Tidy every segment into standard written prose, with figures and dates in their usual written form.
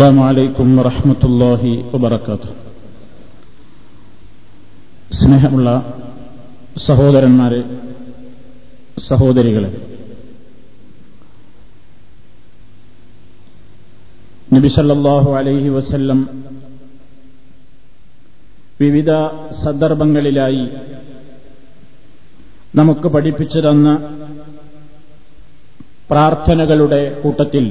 السلام عليكم ورحمة الله وبركاته സ്നേഹം ഉള്ള സഹോദരന്മാരെ, സഹോദരികളെ, നബി സല്ലല്ലാഹു അലൈഹി വസല്ലം വിവിധ സന്ദർഭങ്ങളിലായി നമുക്ക് പഠിപ്പിച്ചു തന്ന പ്രാർത്ഥനകളുടെ കൂട്ടത്തിൽ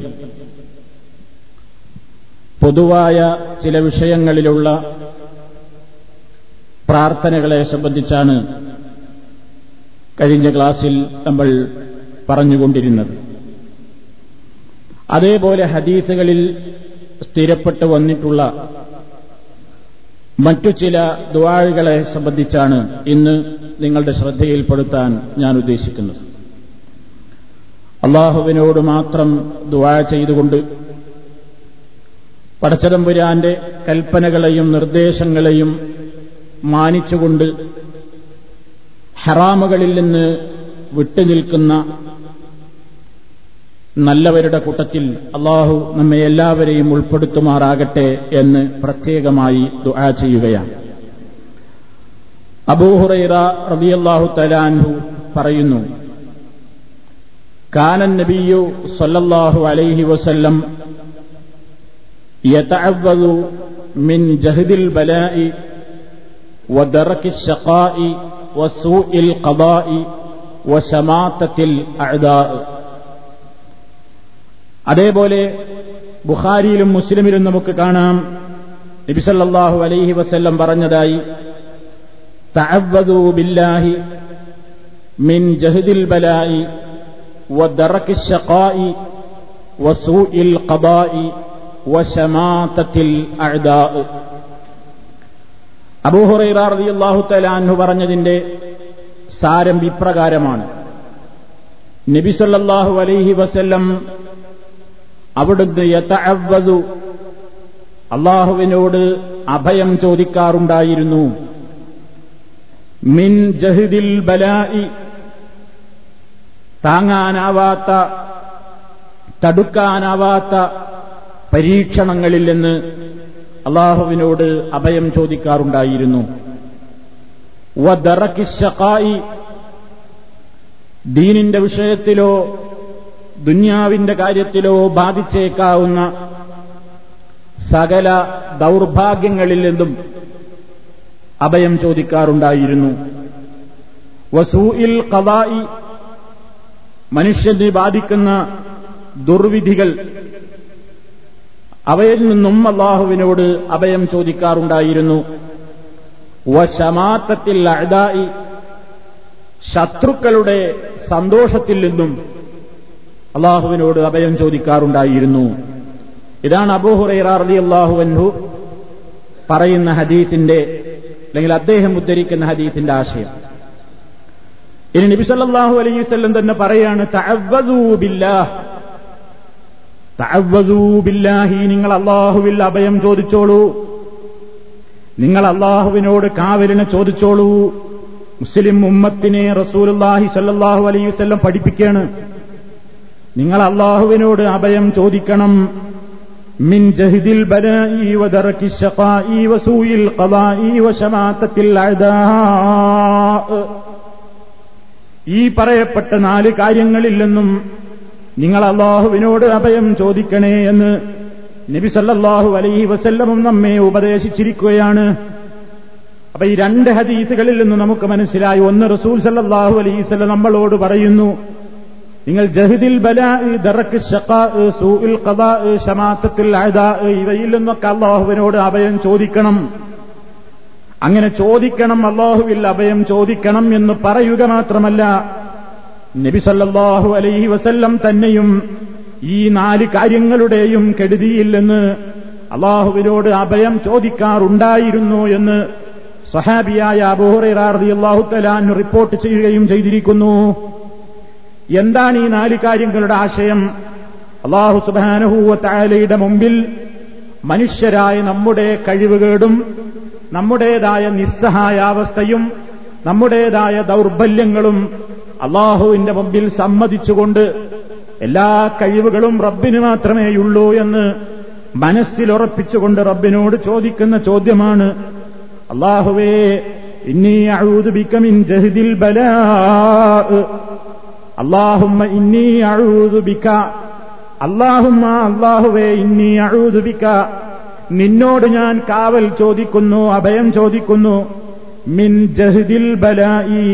പൊതുവായ ചില വിഷയങ്ങളിലുള്ള പ്രാർത്ഥനകളെ സംബന്ധിച്ചാണ് കഴിഞ്ഞ ക്ലാസിൽ നമ്മൾ പറഞ്ഞുകൊണ്ടിരുന്നത്. അതേപോലെ ഹദീസുകളിൽ സ്ഥിരപ്പെട്ടു വന്നിട്ടുള്ള മറ്റു ചില ദുആകളെ സംബന്ധിച്ചാണ് ഇന്ന് നിങ്ങളുടെ ശ്രദ്ധയിൽപ്പെടുത്താൻ ഞാൻ ഉദ്ദേശിക്കുന്നത്. അല്ലാഹുവിനോട് മാത്രം ദുആ ചെയ്തുകൊണ്ട് പടച്ചതമ്പുരാന്റെ കൽപ്പനകളെയും നിർദ്ദേശങ്ങളെയും മാനിച്ചുകൊണ്ട് ഹറാമുകളിൽ നിന്ന് വിട്ടുനിൽക്കുന്ന നല്ലവരുടെ കൂട്ടത്തിൽ അല്ലാഹു നമ്മെ എല്ലാവരെയും ഉൾപ്പെടുത്തുമാറാകട്ടെ എന്ന് പ്രത്യേകമായി ദുആ ചെയ്യുകയാണ്. അബൂ ഹുറൈറ റളിയല്ലാഹു തആലാ അൻഹു പറയുന്നു, കാന നബിയ്യു സ്വല്ലല്ലാഹു അലൈഹി വസല്ലം യതഅവ്വദു മിൻ ജഹദിൽ ബലാഇ വദറക്കി ശഖാഇ വസൂഇൽ ഖദാഇ വശമാതത്തിൽ അഅദാ. അതേപോലെ ബുഖാരിയിലും മുസ്ലിമിലും നമുക്ക് കാണാം, നബി സല്ലല്ലാഹു അലൈഹി വസല്ലം പറഞ്ഞതായി, തഅവ്വദു ബില്ലാഹി മിൻ ജഹദിൽ ബലാഇ വദറക്കി ശഖാഇ വസൂഇൽ ഖദാഇ വശമാതത്തിൽ അഅദാ. അബൂ ഹുറൈറ റളിയല്ലാഹു തആലാ അൻഹു പറഞ്ഞതിന്റെ സാരം ഇപ്രകാരമാണ്. നബി സല്ലല്ലാഹു അലൈഹി വസല്ലം അവിടുന്ന് യതഅവ്വദു അല്ലാഹുവിനോട് അഭയം ചോദിക്കാറുണ്ടായിരുന്നു, മിൻ ജഹദിൽ ബലാഇ താങ്ങാനാവാത്ത തടുക്കാനാവാത്ത പരീക്ഷണങ്ങളിൽ നിന്ന് അല്ലാഹുവിനോട് അഭയം ചോദിക്കാറുണ്ടായിരുന്നു. വദറക്കി ശഖാഇ ദീനിന്റെ വിഷയത്തിലോ ദുന്യാവിന്റെ കാര്യത്തിലോ ബാധിച്ചേക്കാവുന്ന സകല ദൗർഭാഗ്യങ്ങളിൽ നിന്നും അഭയം ചോദിക്കാറുണ്ടായിരുന്നു. വസൂഇൽ ഖദാഇ മനുഷ്യനെ ബാധിക്കുന്ന ദുർവിധികൾ അവയിൽ നിന്നും അല്ലാഹുവിനോട് അഭയം ചോദിക്കാറുണ്ടായിരുന്നു. വശമാതത്തിൽ അഅദാഇ ശത്രുക്കളുടെ സന്തോഷത്തിൽ നിന്നും അല്ലാഹുവിനോട് അഭയം ചോദിക്കാറുണ്ടായിരുന്നു. ഇതാണ് അബൂ ഹുറൈറ റളിയല്ലാഹു അൻഹു പറയുന്ന ഹദീത്തിന്റെ അല്ലെങ്കിൽ അദ്ദേഹം ഉദ്ധരിക്കുന്ന ഹദീത്തിന്റെ ആശയം. ഇനി നബി സല്ലല്ലാഹു അലൈഹി വസല്ലം തന്നെ പറയാണ്, തഅവ്വദൂ ബില്ലാഹ്, തഅവ്വദൂ ബില്ലാഹി, നിങ്ങൾ അല്ലാഹുവിൽ അഭയം ചോദിച്ചോളൂ, നിങ്ങൾ അല്ലാഹുവിനോട് കാവലിനെ ചോദിച്ചോളൂ. മുസ്ലിം ഉമ്മത്തിനെ റസൂലുള്ളാഹി സല്ലല്ലാഹു അലൈഹി വസല്ലം പഠിപ്പിക്കുകയാണ്, നിങ്ങൾ അല്ലാഹുവിനോട് അഭയം ചോദിക്കണം. മിൻ ജഹദിൽ ബലാഇ വദറക്കി ശഖാഇ വസൂഇൽ ഖദാഇ വശമാതത്തിൽ അഅദാ. ഈ പറയപ്പെട്ട നാല് കാര്യങ്ങളിൽ നിന്നും നിങ്ങൾ അല്ലാഹുവിനോട് അഭയം ചോദിക്കണേ എന്ന് നബി സല്ലല്ലാഹു അലൈഹി വസല്ലം നമ്മെ ഉപദേശിച്ചിരിക്കുകയാണ്. അപ്പൊ ഈ രണ്ട് ഹദീസുകളിൽ നിന്ന് നമുക്ക് മനസ്സിലായി, ഒന്ന് റസൂൽ സല്ലല്ലാഹു അലൈഹി വസല്ലം നമ്മളോട് പറയുന്നു, നിങ്ങൾ ജഹദിൽ ബലാഇ ദറക്ക് ശഖാഇ സൂഇൽ ഖദാഇ ശമാതത്തിൽ അഅദാഇ ഇവയിൽ നിന്നൊക്കെ അല്ലാഹുവിനോട് അഭയം ചോദിക്കണം. അങ്ങനെ ചോദിക്കണം, അല്ലാഹുവിൽ അഭയം ചോദിക്കണം എന്ന് പറയുക മാത്രമല്ല, നബി സല്ലല്ലാഹു അലൈഹി വസല്ലം തന്നെയും ഈ നാല് കാര്യങ്ങളുടെയും കെടുതിയില്ലെന്ന് അല്ലാഹുവിനോട് അഭയം ചോദിക്കാറുണ്ടായിരുന്നു എന്ന് സഹാബിയായ അബൂ ഹുറൈറ റളിയല്ലാഹു തആലാ അൻഹു റിപ്പോർട്ട് ചെയ്യുകയും ചെയ്തിരിക്കുന്നു. എന്താണ് ഈ നാല് കാര്യങ്ങളുടെ ആശയം? അല്ലാഹു സുബ്ഹാനഹു വ തആലയുടെ മുമ്പിൽ മനുഷ്യരായ നമ്മുടെ കഴിവുകേടും നമ്മുടേതായ നിസ്സഹായാവസ്ഥയും നമ്മുടേതായ ദൗർബല്യങ്ങളും അല്ലാഹുവിന്റെ മുമ്പിൽ സമ്മതിച്ചുകൊണ്ട് എല്ലാ കഴിവുകളും റബ്ബിന് മാത്രമേയുള്ളൂ എന്ന് മനസ്സിലുറപ്പിച്ചുകൊണ്ട് റബ്ബിനോട് ചോദിക്കുന്ന ചോദ്യമാണ്, അല്ലാഹുവേ ഇന്നി അഊദു ബിക മിൻ ജഹദിൽ ബലാ, അല്ലാഹുമ്മ ഇന്നി അഊദു ബിക, അല്ലാഹുമ്മ അല്ലാഹുവേ ഇന്നി അഊദു ബിക, നിന്നോട് ഞാൻ കാവൽ ചോദിക്കുന്നു, അഭയം ചോദിക്കുന്നു, മിൻ ജഹദിൽ ബലാഇ,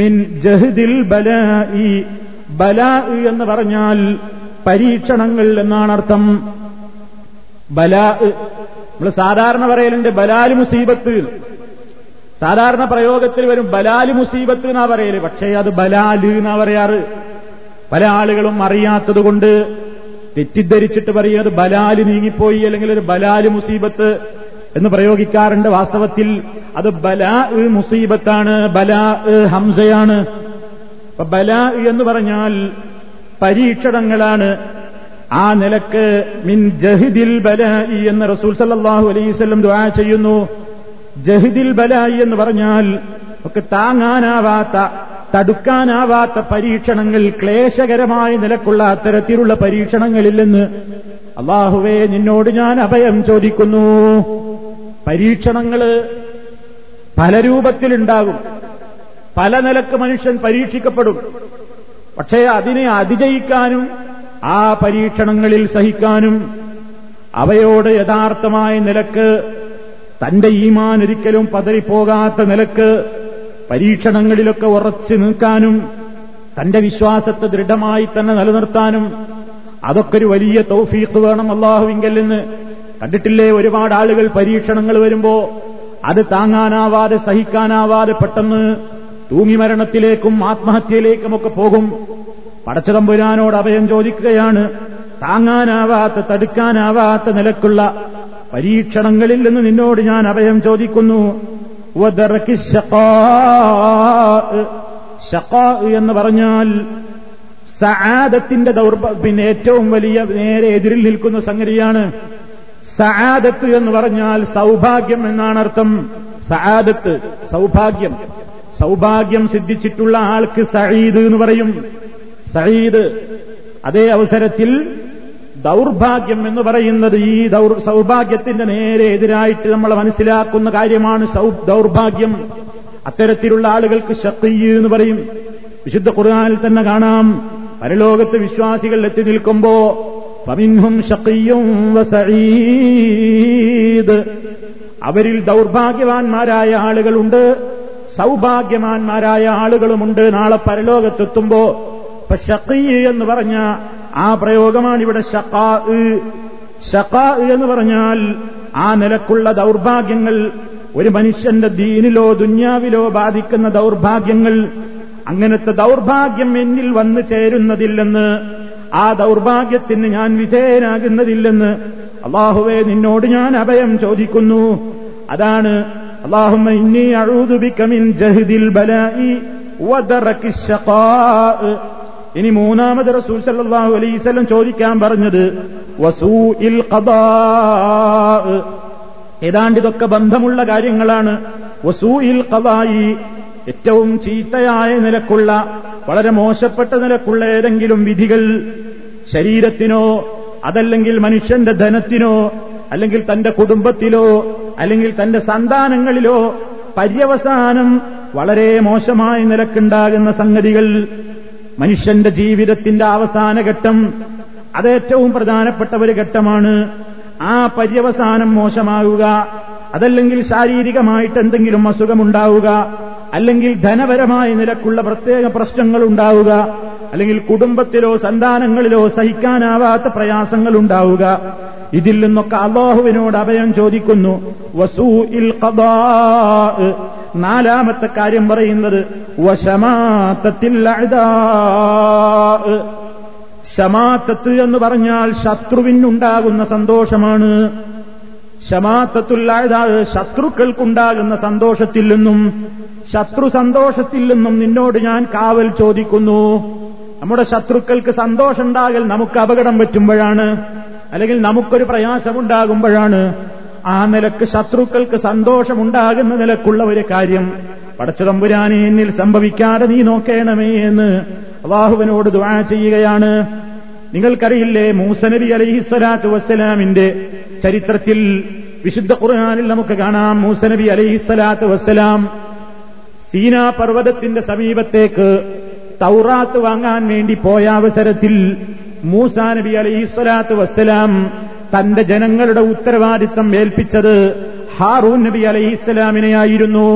മിൻ ജഹദിൽ ബലാഇ, ബലാ എന്ന് പറഞ്ഞാൽ പരീക്ഷണങ്ങൾ എന്നാണ് അർത്ഥം. ബലാ നമ്മൾ സാധാരണ പറയലുണ്ട് ബലാല് മുസീബത്ത്, സാധാരണ പ്രയോഗത്തിൽ വരും ബലാല് മുസീബത്ത് എന്നാ പറയല്, പക്ഷേ അത് ബലാല് എന്നാ പറയാറ്. പല ആളുകളും അറിയാത്തതുകൊണ്ട് തെറ്റിദ്ധരിച്ചിട്ട് പറയുന്നത് ബലാല് നീങ്ങിപ്പോയി അല്ലെങ്കിൽ ഒരു ബലാല് മുസീബത്ത് എന്ന് പ്രയോഗിക്കാറുണ്ട്. വാസ്തവത്തിൽ അത് ബലാ മുസീബത്താണ്, ബലാ ഹംസയാണ്. ബലാ എന്ന് പറഞ്ഞാൽ പരീക്ഷണങ്ങളാണ്. ആ നിലക്ക് മിൻ ജഹിദിൽ ബലാഇ എന്ന് റസൂൽ സല്ലല്ലാഹു അലൈഹി വസല്ലം ദുആ ചെയ്യുന്നു. ജഹിദിൽ ബലാഇ എന്ന് പറഞ്ഞാൽ ഒക്കെ താങ്ങാനാവാത്ത, തടുക്കാനാവാത്ത പരീക്ഷണങ്ങൾ, ക്ലേശകരമായ നിലക്കുള്ള അത്തരത്തിലുള്ള പരീക്ഷണങ്ങളില്ലെന്ന് അല്ലാഹുവേ നിന്നോട് ഞാൻ അഭയം ചോദിക്കുന്നു. പരീക്ഷണങ്ങൾ പല രൂപത്തിലുണ്ടാകും, പല നിലക്ക് മനുഷ്യൻ പരീക്ഷിക്കപ്പെടും. പക്ഷേ അതിനെ അതിജയിക്കാനും ആ പരീക്ഷണങ്ങളിൽ സഹിക്കാനും അവയോട് യഥാർത്ഥമായ നിലക്ക് തന്റെ ഈമാൻ ഒരിക്കലും പതറിപ്പോകാത്ത നിലക്ക് പരീക്ഷണങ്ങളിലൊക്കെ ഉറച്ചു നിൽക്കാനും തന്റെ വിശ്വാസത്തെ ദൃഢമായി തന്നെ നിലനിർത്താനും അതൊക്കെ ഒരു വലിയ തൗഫീഖ് വേണം അല്ലാഹുവിങ്കൽ നിന്ന്. കണ്ടിട്ടില്ലേ ഒരുപാട് ആളുകൾ പരീക്ഷണങ്ങൾ വരുമ്പോ അത് താങ്ങാനാവാതെ സഹിക്കാനാവാതെ പെട്ടെന്ന് തൂങ്ങിമരണത്തിലേക്കും ആത്മഹത്യയിലേക്കുമൊക്കെ പോകും. പടച്ചതമ്പുരാനോട് അഭയം ചോദിക്കുകയാണ്, താങ്ങാനാവാത്ത തടുക്കാനാവാത്ത നിലക്കുള്ള പരീക്ഷണങ്ങളിൽ നിന്ന് നിന്നോട് ഞാൻ അഭയം ചോദിക്കുന്നു. ശഖാ എന്ന് പറഞ്ഞാൽ സആദത്തിന്റെ പിന്നെ ഏറ്റവും വലിയ നേരെ എതിരിൽ നിൽക്കുന്ന സംഗതിയാണ് സആദത്ത് എന്ന് പറഞ്ഞാൽ സൗഭാഗ്യം എന്നാണ് അർത്ഥം. സആദത്ത് സൗഭാഗ്യം, സൗഭാഗ്യം സിദ്ധിച്ചിട്ടുള്ള ആൾക്ക് സഈദ് എന്ന് പറയും. സഈദ്. അതേ അവസരത്തിൽ ദൗർഭാഗ്യം എന്ന് പറയുന്നത് ഈ സൗഭാഗ്യത്തിന്റെ നേരെ എതിരായിട്ട് നമ്മൾ മനസ്സിലാക്കുന്ന കാര്യമാണ് ദൗർഭാഗ്യം. അത്തരത്തിലുള്ള ആളുകൾക്ക് ശഖീയ് എന്ന് പറയും. വിശുദ്ധ ഖുർആനിൽ തന്നെ കാണാം, പരലോകത്ത് വിശ്വാസികൾ എത്തി നിൽക്കുമ്പോ ഫമിൻഹും ശഖീയ്യും വസഈദ്, അവരിൽ ദൗർഭാഗ്യവാന്മാരായ ആളുകളുണ്ട്, സൗഭാഗ്യവാന്മാരായ ആളുകളുമുണ്ട്. നാളെ പരലോകത്തെത്തുമ്പോ ഇപ്പൊ ശഖീയ് എന്ന് പറഞ്ഞ ആ പ്രയോഗമാണ് ഇവിടെ ശഖാ. ശഖാ എന്ന് പറഞ്ഞാൽ ആ നിലക്കുള്ള ദൗർഭാഗ്യങ്ങൾ, ഒരു മനുഷ്യന്റെ ദീനിലോ ദുന്യാവിലോ ബാധിക്കുന്ന ദൗർഭാഗ്യങ്ങൾ, അങ്ങനത്തെ ദൗർഭാഗ്യം എന്നിൽ വന്നു ചേരുന്നതില്ലെന്ന്, ആ ദൗർഭാഗ്യത്തിന് ഞാൻ വിധേയനാകുന്നതില്ലെന്ന് അല്ലാഹുവേ നിന്നോട് ഞാൻ അഭയം ചോദിക്കുന്നു. അതാണ് اللهم إني أعوذ بك من جهد البلاء ودرك الشقاء. ഇനി മൂന്നാമത് റസൂൽ സല്ലല്ലാഹു അലൈഹി വസല്ലം ചോദിക്കാൻ പറഞ്ഞത് വസൂഇൽ ഖദാ. ഏതാണ്ട് ഇതൊക്കെ ബന്ധമുള്ള കാര്യങ്ങളാണ്. വസൂഇൽ ഖദായി, ഏറ്റവും ചീത്തയായ നിലക്കുള്ള, വളരെ മോശപ്പെട്ട നിലക്കുള്ള ഏതെങ്കിലും വിധികൾ ശരീരത്തിനോ അതല്ലെങ്കിൽ മനുഷ്യന്റെ ധനത്തിനോ അല്ലെങ്കിൽ തന്റെ കുടുംബത്തിലോ അല്ലെങ്കിൽ തന്റെ സന്താനങ്ങളിലോ പര്യവസാനം വളരെ മോശമായ നിലക്കുണ്ടാകുന്ന സംഗതികൾ, മനുഷ്യന്റെ ജീവിതത്തിന്റെ അവസാന ഘട്ടം, അതേറ്റവും പ്രധാനപ്പെട്ട ഒരു ഘട്ടമാണ്. ആ പര്യവസാനം മോശമാകുക, അതല്ലെങ്കിൽ ശാരീരികമായിട്ട് എന്തെങ്കിലും അസുഖമുണ്ടാവുക, അല്ലെങ്കിൽ ധനപരമായ നിലക്കുള്ള പ്രത്യേക പ്രശ്നങ്ങൾ ഉണ്ടാവുക, അല്ലെങ്കിൽ കുടുംബത്തിലോ സന്താനങ്ങളിലോ സഹിക്കാനാവാത്ത പ്രയാസങ്ങൾ ഉണ്ടാവുക, ഇതിൽ നിന്നൊക്കെ അല്ലാഹുവിനോട് അഭയം ചോദിക്കുന്നു. വസൂഇൽ ഖദാ. നാലാമത്തെ കാര്യം പറയുന്നത് വശമാത്തത്തിൽ അഅദാ. ശമാത്തത്ത് എന്ന് പറഞ്ഞാൽ ശത്രുവിനുണ്ടാകുന്ന സന്തോഷമാണ്. ശമാത്തത്തുൽ അഅദാ, ശത്രുക്കൾക്കുണ്ടാകുന്ന സന്തോഷത്തിൽ നിന്നും, ശത്രു സന്തോഷത്തിൽ നിന്നും നിന്നോട് ഞാൻ കാവൽ ചോദിക്കുന്നു. നമ്മുടെ ശത്രുക്കൾക്ക് സന്തോഷം ഉണ്ടാകൽ നമുക്ക് അപകടം പറ്റുമ്പോഴാണ്, അല്ലെങ്കിൽ നമുക്കൊരു പ്രയാസമുണ്ടാകുമ്പോഴാണ്. ആ നിലക്ക് ശത്രുക്കൾക്ക് സന്തോഷമുണ്ടാകുന്ന നിലക്കുള്ള ഒരു കാര്യം പടച്ചതമ്പുരാനെ എന്നിൽ സംഭവിക്കാതെ നീ നോക്കണമേ എന്ന് അല്ലാഹുവിനോട് ദുആ ചെയ്യുകയാണ്. നിങ്ങൾക്കറിയില്ലേ മൂസ നബി അലൈഹിസ്സലാത്തു വസ്സലാമിന്റെ ചരിത്രത്തിൽ വിശുദ്ധ ഖുർആനിൽ നമുക്ക് കാണാം, മൂസ നബി അലൈഹിസ്സലാത്തു വസ്സലാം സീനാ പർവ്വതത്തിന്റെ സമീപത്തേക്ക് തൗറാത്ത് വാങ്ങാൻ വേണ്ടി പോയ അവസരത്തിൽ മൂസാ നബി അലൈഹിസ്സലാത്തു വസ്സലാം തന്റെ ജനങ്ങളുടെ ഉത്തരവാദിത്തം ഏൽപ്പിച്ചത് ഹാറൂൻ നബി അലൈഹിസ്സലാമിനെയായിരുന്നു.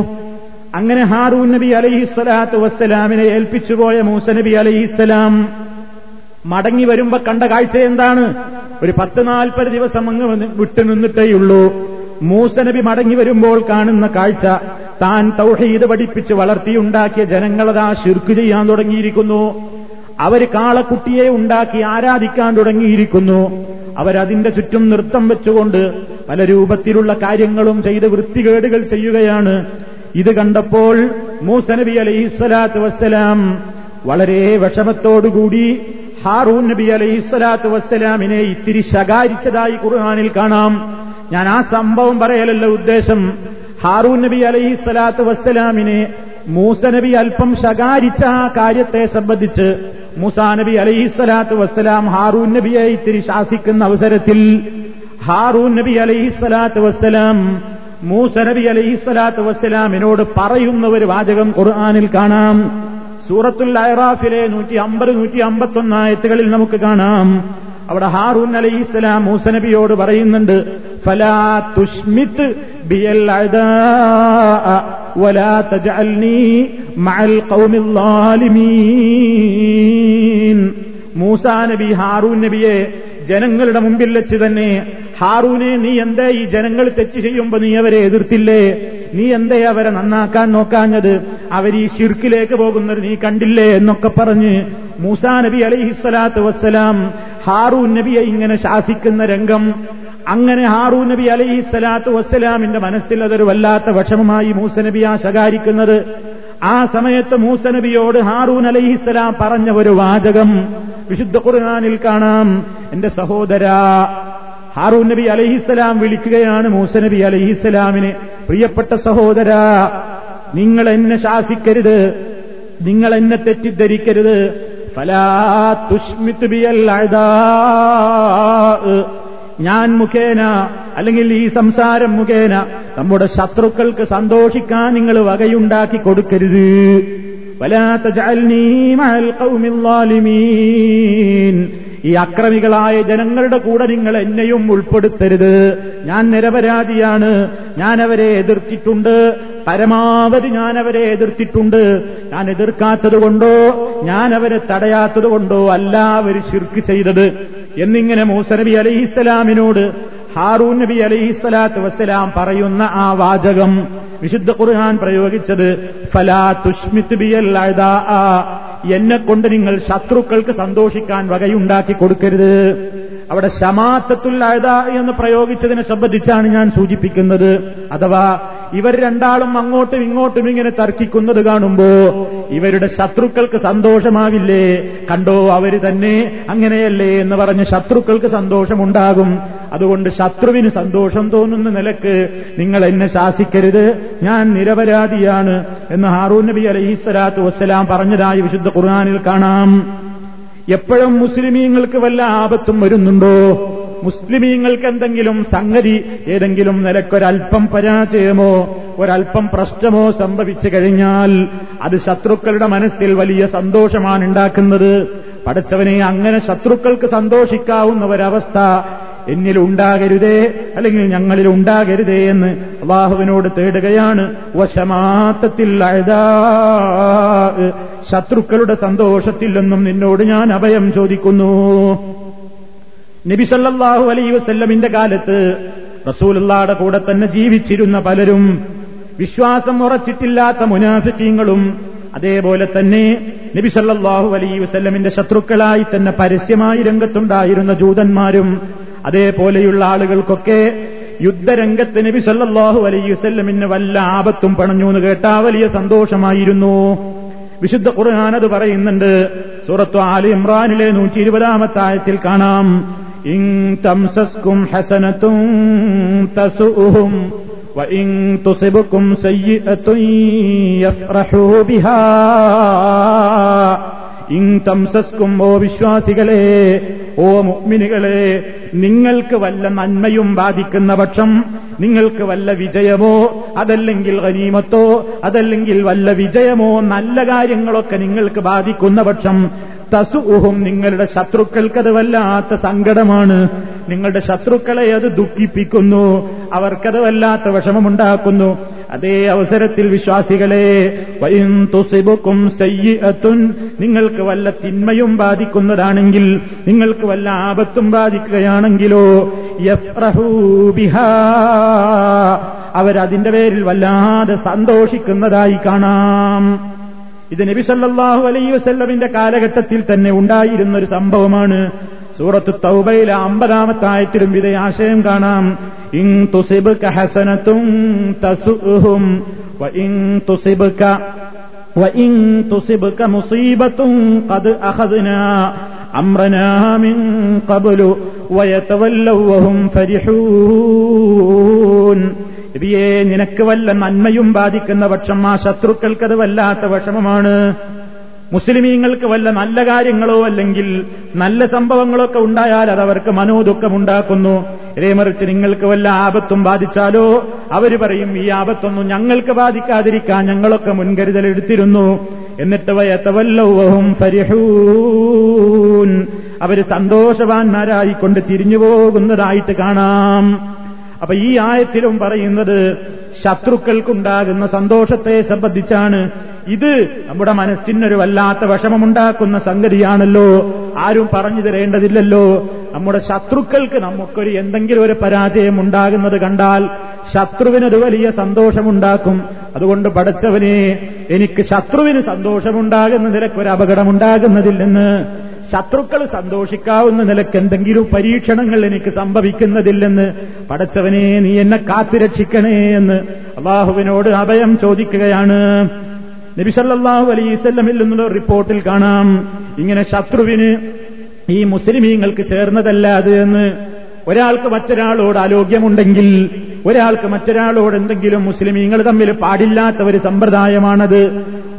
അങ്ങനെ ഹാറൂൻ നബി അലൈഹിസ്സലാത്തു വസ്സലാമിനെ ഏൽപ്പിച്ചുപോയ മൂസ നബി അലൈഹിസ്സലാം മടങ്ങി വരുമ്പോ കണ്ട കാഴ്ച എന്താണ്? ഒരു 10-40 ദിവസം അങ്ങ് വിട്ടുനിന്നിട്ടേയുള്ളൂ. മൂസ നബി മടങ്ങി വരുമ്പോൾ കാണുന്ന കാഴ്ച, താൻ തൗഹീദ് പഠിപ്പിച്ച് വളർത്തിയുണ്ടാക്കിയ ജനങ്ങളതാ ശിർക്ക് ചെയ്യാൻ തുടങ്ങിയിരിക്കുന്നു. അവര് കാളക്കുട്ടിയെ ഉണ്ടാക്കി ആരാധിക്കാൻ തുടങ്ങിയിരിക്കുന്നു. അവരതിന്റെ ചുറ്റും നൃത്തം വെച്ചുകൊണ്ട് പല രൂപത്തിലുള്ള കാര്യങ്ങളും ചെയ്ത് വൃത്തികേടുകൾ ചെയ്യുകയാണ്. ഇത് കണ്ടപ്പോൾ മൂസ നബി അലൈഹിസ്സലാത്തു വസ്സലാം വളരെ വിഷമത്തോടുകൂടി ഹാറൂൻ നബി അലൈഹിസ്സലാത്തു വസ്സലാമിനെ ഇത്തിരി ശകാരിച്ചതായി ഖുർആനിൽ കാണാം. ഞാൻ ആ സംഭവം പറയലല്ല ഉദ്ദേശം. ഹാറൂൻ നബി അലൈഹിസ്സലാത്തു വസ്സലാമിനെ മൂസ നബി അല്പം ശകാരിച്ച ആ കാര്യത്തെ സംബന്ധിച്ച് മൂസാ നബി അലൈഹിസ്സലാത്തു വസ്സലാം ഹാറൂൻ നബിയെ ഇത്തിരി ശാസിക്കുന്ന അവസരത്തിൽ ഹാറൂൻ നബി അലൈഹിസ്സലാത്തു വസ്സലാം മൂസ നബി അലൈഹിസ്സലാത്തു വസ്സലാമിനോട് പറയുന്ന ഒരു വാചകം ഖുർആനിൽ കാണാം. സൂറത്തുൽ അഹ്റാഫിലെ 150-151 ആയത്തുകളിൽ നമുക്ക് കാണാം. അവിടെ ഹാറൂൻ അലൈഹിസ്സലാം മൂസ നബിയോട് പറയുന്നുണ്ട്, ഫലാ തുഷ്മിത് ബിൽ അദാ വലാ തജഅൽനി മഅൽ ഖൗമിൽ ളാലിമീൻ. മൂസാ നബി ഹാറൂൻ നബിയെ ജനങ്ങളുടെ മുമ്പിൽ വെച്ച് തന്നെ, ഹാറൂനെ നീ എന്തേ ഈ ജനങ്ങൾ തെറ്റ് ചെയ്യുമ്പോ നീ അവരെ എതിർത്തില്ലേ? നീ എന്തേ അവരെ നന്നാക്കാൻ നോക്കാഞ്ഞത്? അവരീ ശിർക്കിലേക്ക് പോകുന്നത് നീ കണ്ടില്ലേ? എന്നൊക്കെ പറഞ്ഞ് മൂസാ നബി അലൈഹിസ്സലാത്തു വസ്സലാം ഹാറൂൻ നബിയെ ഇങ്ങനെ ശാസിക്കുന്ന രംഗം. അങ്ങനെ ഹാറൂൻ നബി അലൈഹിസ്സലാത്തു വസ്സലാമിന്റെ മനസ്സിൽ അതൊരു വല്ലാത്ത വിഷമമായി മൂസ നബി ആ ശകാരിക്കുന്നത്. ആ സമയത്ത് മൂസ നബിയോട് ഹാറൂൻ അലൈഹിസ്സലാം പറഞ്ഞ ഒരു വാചകം വിശുദ്ധ ഖുർആനിൽ കാണാം. എന്റെ സഹോദരാ, ഹാറൂൻ നബി അലൈഹിസ്സലാം വിളിക്കുകയാണ് മൂസ നബി അലൈഹിസ്സലാമിനെ, പ്രിയപ്പെട്ട സഹോദരാ, നിങ്ങൾ എന്നെ ശാസിക്കരുത്, നിങ്ങൾ എന്നെ തെറ്റിദ്ധരിക്കരുത്. ഫലാ തുഷ്മിത് ബിൽ അദാ, ഞാൻ മുഖേന അല്ലെങ്കിൽ ഈ സംസാരം മുഖേന നമ്മുടെ ശത്രുക്കൾക്ക് സന്തോഷിക്കാൻ നിങ്ങൾ വകയുണ്ടാക്കി കൊടുക്കരുത്. വലാ തജഅൽനീ മഅൽ ഖൗമിൽ ളാലിമീൻ, ഈ അക്രമികളായ ജനങ്ങളുടെ കൂടെ നിങ്ങൾ എന്നെയും ഉൾപ്പെടുത്തരുത്. ഞാൻ നിരപരാധിയാണ്, ഞാൻ അവരെ എതിർത്തിട്ടുണ്ട്, പരമാവധി ഞാൻ അവരെ എതിർത്തിട്ടുണ്ട്. ഞാൻ എതിർക്കാത്തതുകൊണ്ടോ ഞാൻ അവരെ തടയാത്തതുകൊണ്ടോ അല്ല അവർ ശിർക്ക് ചെയ്തത് എന്നിങ്ങനെ മൂസ നബി അലൈഹിസ്സലാമിനോട് ഹാറൂൻ നബി അലൈഹിസ്സലാത്തു വസ്സലാം പറയുന്ന ആ വാചകം വിശുദ്ധ ഖുർആൻ പ്രയോഗിച്ചത് ഫലാ തുഷ്മിത് ബിൽ അദാ, എന്നെക്കൊണ്ട് നിങ്ങൾ ശത്രുക്കൾക്ക് സന്തോഷിക്കാൻ വകയുണ്ടാക്കി കൊടുക്കരുത്. അവിടെ ശമാത്തത്തുൽ അദാ എന്ന് പ്രയോഗിച്ചതിനെ സംബന്ധിച്ചാണ് ഞാൻ സൂചിപ്പിക്കുന്നത്. അഥവാ ഇവർ രണ്ടാളും അങ്ങോട്ടും ഇങ്ങോട്ടും ഇങ്ങനെ തർക്കിക്കുന്നത് കാണുമ്പോ ഇവരുടെ ശത്രുക്കൾക്ക് സന്തോഷമാവില്ലേ? കണ്ടോ അവര് തന്നെ അങ്ങനെയല്ലേ എന്ന് പറഞ്ഞ് ശത്രുക്കൾക്ക് സന്തോഷമുണ്ടാകും. അതുകൊണ്ട് ശത്രുവിന് സന്തോഷം തോന്നുന്ന നിലക്ക് നിങ്ങൾ എന്നെ ശാസിക്കരുത്, ഞാൻ നിരപരാധിയാണ് എന്ന് ഹാറൂൻ നബി അലൈഹിസ്സലാത്തു വസ്സലാം പറഞ്ഞതായി വിശുദ്ധ ഖുർആനിൽ കാണാം. എപ്പോഴും മുസ്ലിമീങ്ങൾക്ക് വല്ല ആപത്തും വരുന്നുണ്ടോ? മുസ്ലിമീങ്ങൾക്ക് എന്തെങ്കിലും സംഗതി, ഏതെങ്കിലും നിലക്കൊരൽപ്പം പരാജയമോ ഒരൽപ്പം പ്രശ്നമോ സംഭവിച്ചു കഴിഞ്ഞാൽ അത് ശത്രുക്കളുടെ മനസ്സിൽ വലിയ സന്തോഷമാണ് ഉണ്ടാക്കുന്നത്. പടച്ചവനെ, അങ്ങനെ ശത്രുക്കൾക്ക് സന്തോഷിക്കാവുന്ന ഒരവസ്ഥ എന്നിൽ ഉണ്ടാകരുതേ, അല്ലെങ്കിൽ ഞങ്ങളിൽ ഉണ്ടാകരുതേ എന്ന് അല്ലാഹുവിനോട് തേടുകയാണ്. വശമാത്തത്തിൽ അഴതാ, ശത്രുക്കളുടെ സന്തോഷത്തിൽ നിന്നും നിന്നോട് ഞാൻ അഭയം ചോദിക്കുന്നു. നബി സല്ലല്ലാഹു അലൈഹി വസല്ലമിന്റെ കാലത്ത് റസൂലുള്ളാഹിയുടെ കൂടെ തന്നെ ജീവിച്ചിരുന്ന പലരും, വിശ്വാസം ഉറച്ചിട്ടില്ലാത്ത മുനാഫിഖീങ്ങളും അതേപോലെ തന്നെ നബി സല്ലല്ലാഹു അലൈഹി വസല്ലമിന്റെ ശത്രുക്കളായി തന്നെ പരസ്യമായി രംഗത്തുണ്ടായിരുന്ന ജൂതന്മാരും അതേപോലെയുള്ള ആളുകൾക്കൊക്കെ യുദ്ധരംഗത്ത് നബി സല്ലല്ലാഹു അലൈഹി വസല്ലമിന് വല്ല ആപത്തും പണഞ്ഞു എന്ന് കേട്ടാ വലിയ സന്തോഷമായിരുന്നു. വിശുദ്ധ ഖുർആൻ അത് പറയുന്നുണ്ട്. സൂറത്തു ആലി ഇമ്രാനിലെ 120 ആയത്തിൽ കാണാം, ഇൻ തംസസ്കും ഹസനതുൻ തസുഉഹും വഇൻ തുസിബുകും സയ്യിഅത്തുൻ യഫ്റഹൂ ബിഹാ ഇൻ തംസസ്കും, ഓ വിശ്വാസികളെ, ഓ മുഅ്മിനുകളെ, നിങ്ങൾക്ക് വല്ല നന്മയും ബാധിക്കുന്ന പക്ഷം, നിങ്ങൾക്ക് വല്ല വിജയമോ അതല്ലെങ്കിൽ ഗനീമത്തോ അതല്ലെങ്കിൽ വല്ല വിജയമോ നല്ല കാര്യങ്ങളൊക്കെ നിങ്ങൾക്ക് ബാധിക്കുന്ന പക്ഷം, തസുഉഹും, നിങ്ങളുടെ ശത്രുക്കൾക്കത് വല്ലാത്ത സങ്കടമാണ്, നിങ്ങളുടെ ശത്രുക്കളെ അത് ദുഃഖിപ്പിക്കുന്നു, അവർക്കത് വല്ലാത്ത വിഷമമുണ്ടാക്കുന്നു. അതേ അവസരത്തിൽ വിശ്വാസികളെ, വഇൻ തുസിബുകും സയ്യിഅത്തുൻ, നിങ്ങൾക്ക് വല്ല തിന്മയും ബാധിക്കുന്നതാണെങ്കിൽ, നിങ്ങൾക്ക് വല്ല ആപത്തും ബാധിക്കുകയാണെങ്കിലോ, യഫ്റഹൂ ബിഹാ, അവരതിന്റെ പേരിൽ വല്ലാതെ സന്തോഷിക്കുന്നതായി കാണാം. ഇത് നബി സല്ലല്ലാഹു അലൈഹി വസല്ലമിന്റെ കാലഘട്ടത്തിൽ തന്നെ ഉണ്ടായിരുന്നൊരു സംഭവമാണ്. സൂറത്ത് തൗബയിലെ 50-ാമത്തെ ആയത്തിലും ഇതേ ആശയം കാണാം. ഇൻ തുസിബ്ക ഹസനതുൻ തസുഉഹും വഇൻ തുസിബ്ക മുസീബതുൻ ഖദ് അഖദ്നാ അംറനാ മിൻ ഖബ്ലു വയതവല്ലൗ വഹും ഫരിഹൂൻ. നബിയേ, നിനക്ക് വല്ല നന്മയും ബാധിക്കുന്ന പക്ഷം ആ ശത്രുക്കൾക്കത് വല്ലാത്ത വിഷമമാണ്. മുസ്ലിമീങ്ങൾക്ക് വല്ല നല്ല കാര്യങ്ങളോ അല്ലെങ്കിൽ നല്ല സംഭവങ്ങളൊക്കെ ഉണ്ടായാൽ അത് അവർക്ക് മനോദുഃഖമുണ്ടാക്കുന്നു. ഇതേമറിച്ച് നിങ്ങൾക്ക് വല്ല ആപത്തും ബാധിച്ചാലോ അവർ പറയും, ഈ ആപത്തൊന്നും ഞങ്ങൾക്ക് ബാധിക്കാതിരിക്കാൻ ഞങ്ങളൊക്കെ മുൻകരുതൽ എടുത്തിരുന്നു. എന്നിട്ട് വയതവല്ലൗഹും ഫരിഹൂൻ, അവർ സന്തോഷവാന്മാരായിക്കൊണ്ട് തിരിഞ്ഞുപോകുന്നതായിട്ട് കാണാം. അപ്പൊ ഈ ആയത്തിലും പറയുന്നത് ശത്രുക്കൾക്കുണ്ടാകുന്ന സന്തോഷത്തെ സംബന്ധിച്ചാണ്. ഇത് നമ്മുടെ മനസ്സിനൊരു വല്ലാത്ത വിഷമമുണ്ടാക്കുന്ന സംഗതിയാണല്ലോ, ആരും പറഞ്ഞു തരേണ്ടതില്ലല്ലോ. നമ്മുടെ ശത്രുക്കൾക്ക് നമുക്കൊരു എന്തെങ്കിലും ഒരു പരാജയം ഉണ്ടാകുന്നത് കണ്ടാൽ ശത്രുവിനൊരു വലിയ സന്തോഷമുണ്ടാക്കും. അതുകൊണ്ട് പടച്ചവനെ, എനിക്ക് ശത്രുവിന് സന്തോഷമുണ്ടാകുന്ന നിലക്കൊരു അപകടമുണ്ടാകുന്നതില്ലെന്ന്, ശത്രുക്കൾ സന്തോഷിക്കാവുന്ന നിലക്ക് എന്തെങ്കിലും പരീക്ഷണങ്ങൾ എനിക്ക് സംഭവിക്കുന്നതില്ലെന്ന് പടച്ചവനെ നീ എന്നെ കാത്തുരക്ഷിക്കണേ എന്ന് അല്ലാഹുവിനോട് അഭയം ചോദിക്കുകയാണ്. നബി സല്ലല്ലാഹു അലൈഹി വസല്ലമിൽ നിന്നുള്ള റിപ്പോർട്ടിൽ കാണാം, ഇങ്ങനെ ശത്രുവിന് ഈ മുസ്ലിമീങ്ങൾക്ക് ചേർന്നതല്ല അത് എന്ന്. ഒരാൾക്ക് മറ്റൊരാളോട് ആലോക്യമുണ്ടെങ്കിൽ ഒരാൾക്ക് മറ്റൊരാളോട് എന്തെങ്കിലും, മുസ്ലിമീങ്ങൾ തമ്മിൽ പാടില്ലാത്ത ഒരു സമ്പ്രദായമാണത്.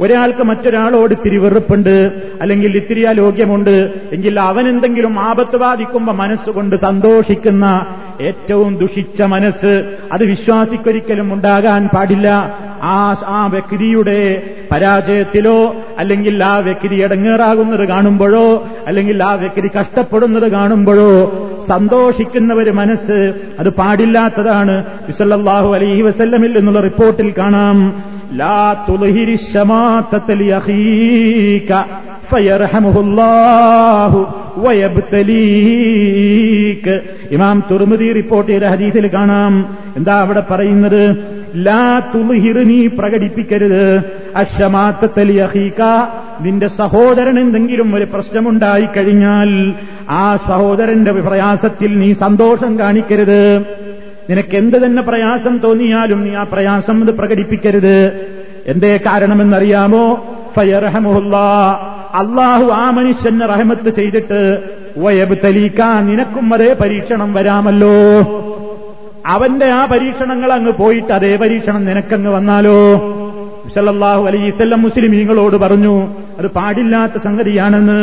ഒരാൾക്ക് മറ്റൊരാളോട് ഇത്തിരി വെറുപ്പുണ്ട് അല്ലെങ്കിൽ ഇത്തിരി ആലോക്യമുണ്ട് എങ്കിൽ അവനെന്തെങ്കിലും ആപത്ത് ബാധിക്കുമ്പോൾ മനസ്സുകൊണ്ട് സന്തോഷിക്കുന്ന ഏറ്റവും ദുഷിച്ച മനസ്സ്, അത് വിശ്വാസിക്കൊരിക്കലും ഉണ്ടാകാൻ പാടില്ല. ആ വ്യക്തിയുടെ പരാജയത്തിലോ അല്ലെങ്കിൽ ആ വ്യക്തി ഇടങ്ങേറാകുന്നത് കാണുമ്പോഴോ അല്ലെങ്കിൽ ആ വ്യക്തി കഷ്ടപ്പെടുന്നത് കാണുമ്പോഴോ സന്തോഷിക്കുന്ന ഒരു മനസ്സ്, അത് പാടില്ലാത്തതാണ്. സല്ലല്ലാഹു അലൈഹി വസല്ലമിൽ എന്നുള്ള റിപ്പോർട്ടിൽ കാണാം, ലാ തുൽഹിരി ശമാതത ലിഅഖീക ഫയർഹമുഹുല്ലാഹു വയബ്തലീക. ഇമാം തുർമിദി റിപ്പോർട്ട് ചെയ്ത ഹദീസിൽ കാണാം. എന്താ അവിടെ പറയുന്നത്? ലാ തുൽഹിരി, നീ പ്രകടിപ്പിക്കരുത്, അശ്ശമാതത ലിഅഖീക, നിന്റെ സഹോദരൻ എന്തെങ്കിലും ഒരു പ്രശ്നമുണ്ടായിക്കഴിഞ്ഞാൽ ആ സഹോദരന്റെ പ്രയാസത്തിൽ നീ സന്തോഷം കാണിക്കരുത്. നിനക്കെന്ത് തന്നെ പ്രയാസം തോന്നിയാലും നീ ആ പ്രയാസം ഇത് പ്രകടിപ്പിക്കരുത്. എന്തേ കാരണമെന്നറിയാമോ? ഫയർഹമുഹുല്ലാ, അള്ളാഹു ആ മനുഷ്യന് റഹ്മത്ത് ചെയ്തിട്ട് വയബ്തലീക, നിനക്കും അതേ പരീക്ഷണം വരാമല്ലോ. അവന്റെ ആ പരീക്ഷണങ്ങൾ അങ്ങ് പോയിട്ട് അതേ പരീക്ഷണം നിനക്കങ്ങ് വന്നാലോ. സല്ലല്ലാഹു അലൈഹി വസല്ലം മുസ്ലിമീങ്ങളോട് പറഞ്ഞു, അത് പാടില്ലാത്ത സംഗതിയാണെന്ന്.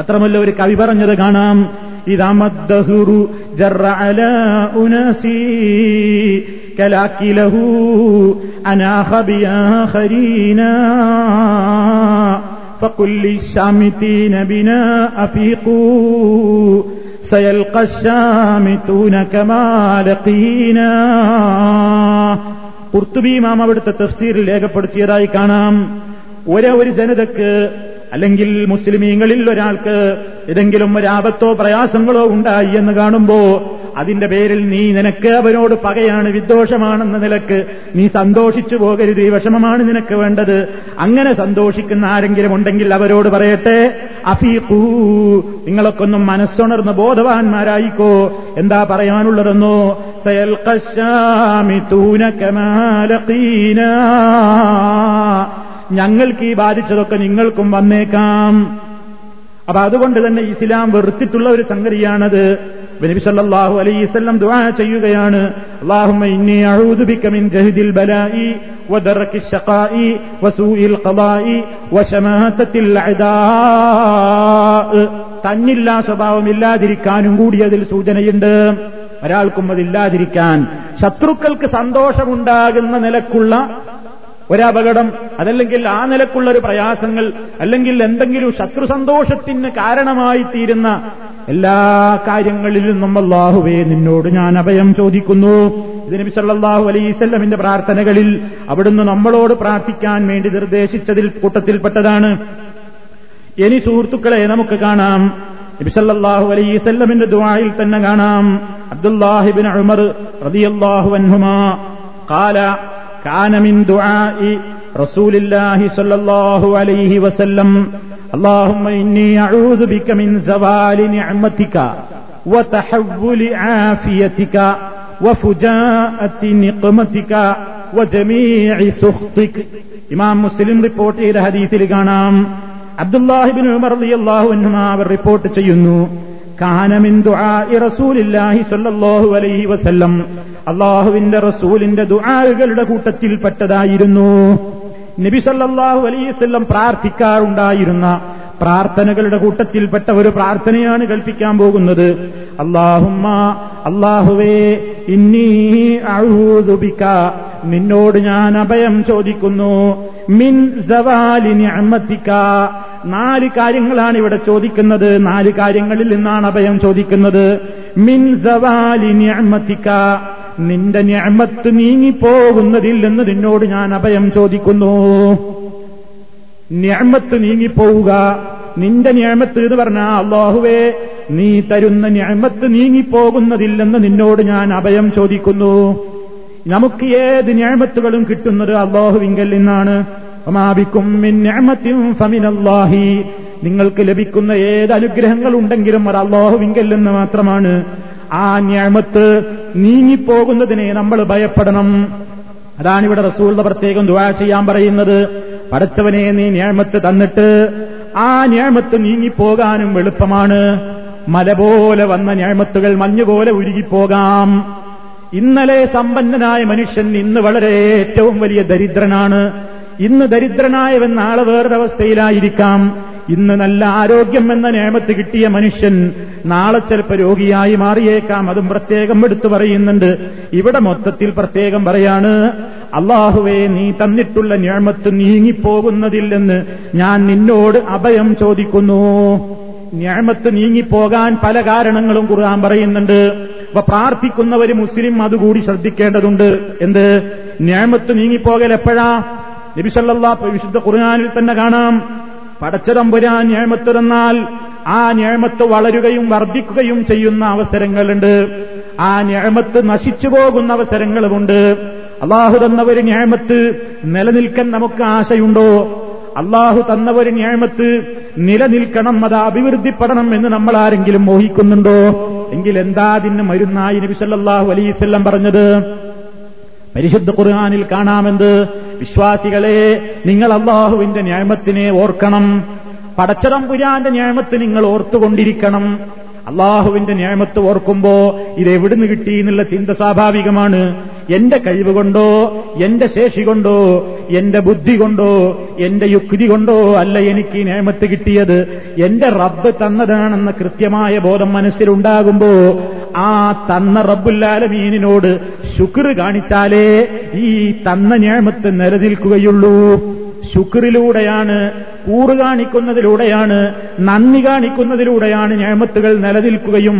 അത്രമല്ല ഒരു കവി പറഞ്ഞത് കാണാം, ഇദമദ്ദഹുറു ജറഅലാ ഉനസി കലാക്കിലഹു അനാ ഖബിയാഖരീന ഫഖുല്ലി ശാമിതീന ബിനാ അഫീഖു സയൽഖ ശാമിതൂന കമാ ലഖീന. ഖുർതുബി ഇമാം അവിടുത്തെ തഫ്സീറിൽ രേഖപ്പെടുത്തിയതായി കാണാം, ഒരു ജനതക്ക് അല്ലെങ്കിൽ മുസ്ലിമീങ്ങളിൽ ഒരാൾക്ക് ഏതെങ്കിലും ഒരാപത്തോ പ്രയാസങ്ങളോ ഉണ്ടായി എന്ന് കാണുമ്പോ അതിന്റെ പേരിൽ നീ നിനക്ക് അവനോട് പകയാണ്, വിദ്വേഷമാണെന്ന നിലക്ക് നീ സന്തോഷിച്ചു പോകരുത്. ഈ വിഷമമാണ് നിനക്ക് വേണ്ടത്. അങ്ങനെ സന്തോഷിക്കുന്ന ആരെങ്കിലും ഉണ്ടെങ്കിൽ അവരോട് പറയട്ടെ, അഫീഖൂ, നിങ്ങളൊക്കെ ഒന്നും മനസ്സുണർന്ന് ബോധവാന്മാരായിക്കോ. എന്താ പറയാനുള്ളതെന്നോ, സയൽഖ ശാമിതൂന കമാ ലഖീനാ, ഞങ്ങൾക്ക് ഈ ബാധിച്ചതൊക്കെ നിങ്ങൾക്കും വന്നേക്കാം. അപ്പൊ അതുകൊണ്ട് തന്നെ ഇസ്ലാം വെറുത്തിട്ടുള്ള ഒരു സംഗതിയാണത്. നബി സല്ലല്ലാഹു അലൈഹി വസല്ലം ദുആ ചെയ്യുകയാണ്, അല്ലാഹുമ്മ ഇന്നി അഊദു ബിക മിൻ ജഹദിൽ ബലാഇ വദർകിൽ ശഖാഇ വസൂഇൽ ഖളാഇ വശമാഹതത്തിൽ അഅദാ. തന്നില്ലാ സ്വഭാവമില്ലാതിരിക്കാനും കൂടി അതിൽ സൂചനയുണ്ട്. ഒരാൾക്കും അതില്ലാതിരിക്കാൻ ശത്രുക്കൾക്ക് സന്തോഷമുണ്ടാകുന്ന നിലക്കുള്ള ഒരപകടം, അതല്ലെങ്കിൽ ആ നിലക്കുള്ള ഒരു പ്രയാസങ്ങൾ, അല്ലെങ്കിൽ എന്തെങ്കിലും ശത്രു സന്തോഷത്തിന് കാരണമായി തീരുന്ന എല്ലാ കാര്യങ്ങളിലും നമ്മൾ അല്ലാഹുവേ നിന്നോട് ഞാൻ അഭയം ചോദിക്കുന്നു. ഇത് നബി സല്ലല്ലാഹു അലൈഹി വസല്ലമിന്റെ പ്രാർത്ഥനകളിൽ അവിടുന്ന് നമ്മളോട് പ്രാർത്ഥിക്കാൻ വേണ്ടി നിർദ്ദേശിച്ചതിൽ കൂട്ടത്തിൽപ്പെട്ടതാണ്. ഇനി സുഹൃത്തുക്കളെ, നമുക്ക് കാണാം നബി സല്ലല്ലാഹു അലൈഹി വസല്ലമിന്റെ ദുആയിൽ തന്നെ കാണാം, അബ്ദുല്ലാഹി ഇബ്നു ഉമർ റളിയല്ലാഹു അൻഹുമാ ഖാല കാന മിൻ ദുആഇ റസൂലുള്ളാഹി സ്വല്ലല്ലാഹു അലൈഹി വസല്ലം അല്ലാഹുമ്മ ഇന്നി അഊദു ബിക മിൻ സവാലി നിഅമതിക വതഹവ്വുലി ആഫിയതിക വഫുജാഅതി നിഖമതിക വജമീഇ സുഖ്തിക. ഇമാം മുസ്ലിം റിപ്പോർട്ട് ചെയ്ത ഹദീസിൽ കാണാം, അബ്ദുല്ലാഹി ഇബ്നു ഉമർ റളിയല്ലാഹു അൻഹുമാ റിപ്പോർട്ട് ചെയ്യുന്നു, കാന മിൻ ദുആഇ റസൂലുള്ളാഹി സ്വല്ലല്ലാഹു അലൈഹി വസല്ലം അള്ളാഹുവിന്റെ റസൂലിന്റെ ദുആകളുടെ കൂട്ടത്തിൽപ്പെട്ടതായിരുന്നു. നബി സല്ലല്ലാഹു അലൈഹി വസല്ലം പ്രാർത്ഥിക്കാറുണ്ടായിരുന്ന പ്രാർത്ഥനകളുടെ കൂട്ടത്തിൽപ്പെട്ട ഒരു പ്രാർത്ഥനയാണ് കൽപ്പിക്കാൻ പോകുന്നത്. അല്ലാഹുമ്മ അല്ലാഹുവേ ഇന്നി അഊദു ബിക, നിന്നോട് ഞാൻ അഭയം ചോദിക്കുന്നു, മിൻ സവാലി നിഅമതിക. നാല് കാര്യങ്ങളാണ് ഇവിടെ ചോദിക്കുന്നത്, നാല് കാര്യങ്ങളിൽ നിന്നാണ് അഭയം ചോദിക്കുന്നത്. മിൻ സവാലി നിഅമതിക, നിന്റെ നിഅമത്ത് നീങ്ങിപ്പോകുന്നതിൽ നിന്ന് നിന്നോട് ഞാൻ അഭയം ചോദിക്കുന്നു. നിഅമത്ത് നീങ്ങിപ്പോവുക, നിന്റെ നിഅമത്ത് എന്ന് പറഞ്ഞാൽ അല്ലാഹുവേ നീ തരുന്ന നിഅമത്ത് നീങ്ങിപ്പോകുന്നതിൽ നിന്ന് നിന്നോട് ഞാൻ അഭയം ചോദിക്കുന്നു. നമുക്ക് ഏത് നിഅമത്തുകളും കിട്ടുന്നത് അല്ലാഹുവിങ്കൽ നിന്നാണ്. വമാ ബിക്കും മിൻ നിഅമത്തിൻ ഫമിനല്ലാഹി. നിങ്ങൾക്ക് ലഭിക്കുന്ന ഏത് അനുഗ്രഹങ്ങളുണ്ടെങ്കിലും അത് അല്ലാഹുവിങ്കൽ നിന്ന് മാത്രമാണ്. ആ നിഅമത്ത് നീങ്ങിപ്പോകുന്നതിനെ നമ്മൾ ഭയപ്പെടണം. അതാണിവിടെ റസൂലിന്റെ പ്രത്യേകം ദുആ ചെയ്യാൻ പറയുന്നത്. പടച്ചവനെ നീ നിഅമത്ത് തന്നിട്ട് ആ നിഅമത്ത് നീങ്ങിപ്പോകാനും എളുപ്പമാണ്. മല പോലെ വന്ന നിഅമത്തുകൾ മഞ്ഞുപോലെ ഉരുകിപ്പോകാം. ഇന്നലെ സമ്പന്നനായ മനുഷ്യൻ ഇന്ന് വളരെ ഏറ്റവും വലിയ ദരിദ്രനാണ്. ഇന്ന് ദരിദ്രനായവൻ നാളെ വേറൊരവസ്ഥയിലായിരിക്കാം. ഇന്ന് നല്ല ആരോഗ്യം എന്ന നിഅമത്ത് കിട്ടിയ മനുഷ്യൻ നാളെ ചിലപ്പോൾ രോഗിയായി മാറിയേക്കാം. അതും പ്രത്യേകം എടുത്തു പറയുന്നുണ്ട്. ഇവിടെ മൊത്തത്തിൽ പ്രത്യേകം പറയാണ്, അല്ലാഹുവേ നീ തന്നിട്ടുള്ള നിഅമത്ത് നീങ്ങിപ്പോകുന്നതില്ലെന്ന് ഞാൻ നിന്നോട് അഭയം ചോദിക്കുന്നു. നിഅമത്ത് നീങ്ങിപ്പോകാൻ പല കാരണങ്ങളും ഖുർആൻ പറയുന്നുണ്ട്. അപ്പൊ പ്രാർത്ഥിക്കുന്നവര് മുസ്ലിം അതുകൂടി ശ്രദ്ധിക്കേണ്ടതുണ്ട്. എന്ത് നിഅമത്ത് നീങ്ങിപ്പോകൽ എപ്പോഴാ? നബി സല്ലല്ലാഹു അലൈഹി വിശുദ്ധ ഖുർആനിൽ തന്നെ കാണാം, പടച്ചതമ്പുരാൻ നിഅമത്ത് തന്നാൽ ആ നിഅമത്ത് വളരുകയും വർദ്ധിക്കുകയും ചെയ്യുന്ന അവസരങ്ങളുണ്ട്. ആ നിഅമത്ത് നശിച്ചു പോകുന്ന അവസരങ്ങളുമുണ്ട്. അല്ലാഹു തന്ന ഒരു നിഅമത്ത് നിലനിൽക്കാൻ നമുക്ക് ആശയുണ്ടോ? അല്ലാഹു തന്ന ഒരു നിഅമത്ത് നിലനിൽക്കണം, അത് അഭിവൃദ്ധിപ്പെടണം എന്ന് നമ്മൾ ആരെങ്കിലും മോഹിക്കുന്നുണ്ടോ? എങ്കിൽ എന്താ അതിന് മരുന്നായി നബി സല്ലല്ലാഹു അലൈഹി വസല്ലം പറഞ്ഞത്? പരിശുദ്ധ ഖുർആനിൽ കാണാമെന്ന്, വിശ്വാസികളെ നിങ്ങൾ അല്ലാഹുവിന്റെ നിഅമത്തിനെ ഓർക്കണം. പടച്ചതമ്പുരാന്റെ നിഅമത്ത് നിങ്ങൾ ഓർത്തുകൊണ്ടിരിക്കണം. അല്ലാഹുവിന്റെ നിഅമത്ത് ഓർക്കുമ്പോ ഇതെവിടുന്ന് കിട്ടി എന്നുള്ള ചിന്ത സ്വാഭാവികമാണ്. എന്റെ കഴിവ് കൊണ്ടോ, എന്റെ ശേഷി കൊണ്ടോ, എന്റെ ബുദ്ധി കൊണ്ടോ, എന്റെ യുക്തി കൊണ്ടോ അല്ല എനിക്ക് ഈ നിഅമത്ത് കിട്ടിയത്. എന്റെ റബ്ബ് തന്നതാണെന്ന കൃത്യമായ ബോധം മനസ്സിലുണ്ടാകുമ്പോ ആ തന്ന റബ്ബുൽ ആലമീനിനോട് ശുക്ർ കാണിച്ചാലേ ഈ തന്ന നിഅമത്ത് നിലനിൽക്കുകയുള്ളൂ. ശുക്റിലൂടെയാണ്, കൂറ് കാണിക്കുന്നതിലൂടെയാണ്, നന്ദി കാണിക്കുന്നതിലൂടെയാണ് നിഅമത്തുകൾ നിലനിൽക്കുകയും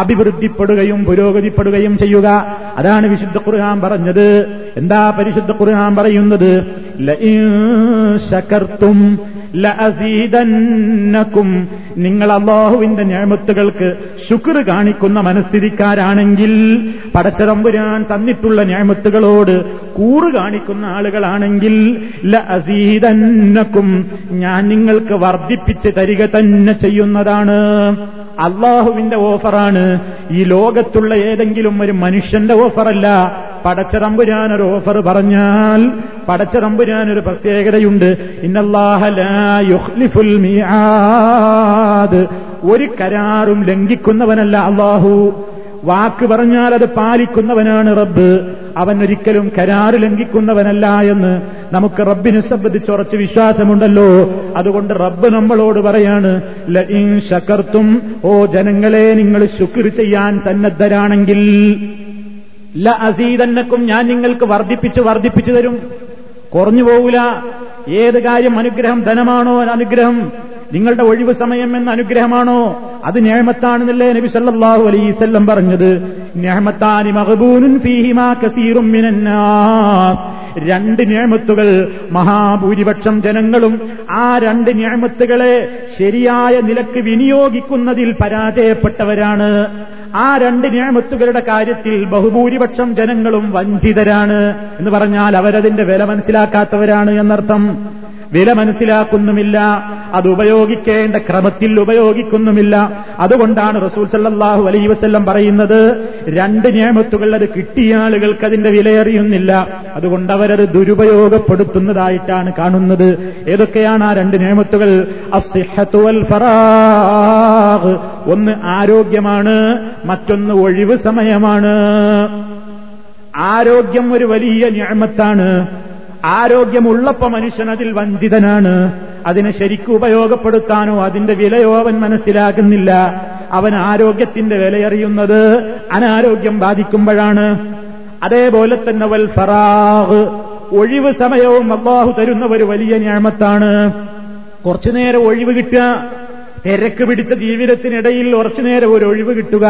അഭിവൃദ്ധിപ്പെടുകയും പുരോഗതിപ്പെടുകയും ചെയ്യുക. അതാണ് വിശുദ്ധ ഖുർആൻ പറഞ്ഞത്. എന്താ പരിശുദ്ധ ഖുർആൻ പറയുന്നത്? ലഇൻ ശകർതും ലഅസീദന്നകും. നിങ്ങൾ അല്ലാഹുവിന്റെ നിഅമത്തുകൾക്ക് ശുക്ർ കാണിക്കുന്ന മനസ്ഥിതിക്കാരാണെങ്കിൽ, പടച്ചതമ്പുരാൻ തന്നിട്ടുള്ള നിഅമത്തുകളോട് കൂറ് കാണിക്കുന്ന ആളുകളാണെങ്കിൽ, ലഅസീദന്നകും, ഞാൻ നിങ്ങൾക്ക് വർദ്ധിപ്പിച്ച് തരിക തന്നെ ചെയ്യുന്നതാണ്. അല്ലാഹുവിന്റെ ഓഫറാണ്, ഈ ലോകത്തുള്ള ഏതെങ്കിലും ഒരു മനുഷ്യന്റെ ഓഫറല്ല. പടച്ചതമ്പുരാനൊരു ഓഫർ പറഞ്ഞാൽ പടച്ചതമ്പുരാനൊരു പ്രത്യേകതയുണ്ട്. ഇന്നല്ലാഹ ലാ യുഖ്ലിഫുൽ മിആദ്, ഒരു കരാറും ലംഘിക്കുന്നവനല്ല അല്ലാഹു. വാക്ക് പറഞ്ഞാൽ അത് പാലിക്കുന്നവനാണ് റബ്ബ്. അവൻ ഒരിക്കലും കരാറ് ലംഘിക്കുന്നവനല്ല എന്ന് നമുക്ക് റബ്ബിനെ സംബന്ധിച്ച് ഉറച്ച് വിശ്വാസമുണ്ടല്ലോ. അതുകൊണ്ട് റബ്ബ് നമ്മളോട് പറയാണ്, ലഇൻ ശകർത്തും, ഓ ജനങ്ങളെ നിങ്ങൾ ശുക്ർ ചെയ്യാൻ സന്നദ്ധരാണെങ്കിൽ ല അസീദന്നക്കും, ഞാൻ നിങ്ങൾക്ക് വർദ്ധിപ്പിച്ചു തരും, കുറഞ്ഞു പോവില്ല. ഏത് കാര്യം, അനുഗ്രഹം ധനമാണോ അനുഗ്രഹം, നിങ്ങളുടെ ഒഴിവ് സമയം എന്ന അനുഗ്രഹമാണോ, അത് നിഅമത്താണെന്നല്ലേ നബി സല്ലല്ലാഹു അലൈഹി വസല്ലം പറഞ്ഞത്. നിഅമത്താനി മഗ്ബൂനുൻ ഫീഹിമാ കസീറുൻ മിനന്നാസ്, രണ്ട് നിഅമത്തുകൾ മഹാഭൂരിപക്ഷം ജനങ്ങളും ആ രണ്ട് നിഅമത്തുകളെ ശരിയായ നിലക്ക് വിനിയോഗിക്കുന്നതിൽ പരാജയപ്പെട്ടവരാണ്. ആ രണ്ട് നിഅമത്തുകളുടെ കാര്യത്തിൽ ബഹുഭൂരിപക്ഷം ജനങ്ങളും വഞ്ചിതരാണ് എന്ന് പറഞ്ഞാൽ അവരതിന്റെ വില മനസ്സിലാക്കാത്തവരാണ് എന്നർത്ഥം. വില മനസ്സിലാക്കുന്നുമില്ല, അത് ഉപയോഗിക്കേണ്ട ക്രമത്തിൽ ഉപയോഗിക്കുന്നുമില്ല. അതുകൊണ്ടാണ് റസൂൽ സല്ലല്ലാഹു അലൈഹി വസല്ലം പറയുന്നത്, രണ്ട് നിയമത്തുകൾ അത് കിട്ടിയ ആളുകൾക്ക് അതിന്റെ വിലയറിയുന്നില്ല, അതുകൊണ്ട് അവരത് ദുരുപയോഗപ്പെടുത്തുന്നതായിട്ടാണ് കാണുന്നത്. ഏതൊക്കെയാണ് ആ രണ്ട് നിയമത്തുകൾ? അസ്സിഹ്ഹതു വൽ ഫറാഖ്, ഒന്ന് ആരോഗ്യമാണ്, മറ്റൊന്ന് ഒഴിവ് സമയമാണ്. ആരോഗ്യം ഒരു വലിയ നിയമത്താണ്. ആരോഗ്യമുള്ളപ്പോ മനുഷ്യൻ അതിൽ വഞ്ചിതനാണ്. അതിനെ ശരിക്കും ഉപയോഗപ്പെടുത്താനോ അതിന്റെ വിലയോ അവൻ മനസ്സിലാകുന്നില്ല. അവൻ ആരോഗ്യത്തിന്റെ വിലയറിയുന്നത് അനാരോഗ്യം ബാധിക്കുമ്പോഴാണ്. അതേപോലെ തന്നെ വൽ ഫറാഖ്, ഒഴിവ് സമയവും അല്ലാഹു തരുന്ന ഒരു വലിയ നിഅമത്താണ്. കുറച്ചുനേരം ഒഴിവ് കിട്ടുക, തിരക്ക് പിടിച്ച ജീവിതത്തിനിടയിൽ കുറച്ചുനേരം ഒരു ഒഴിവ് കിട്ടുക,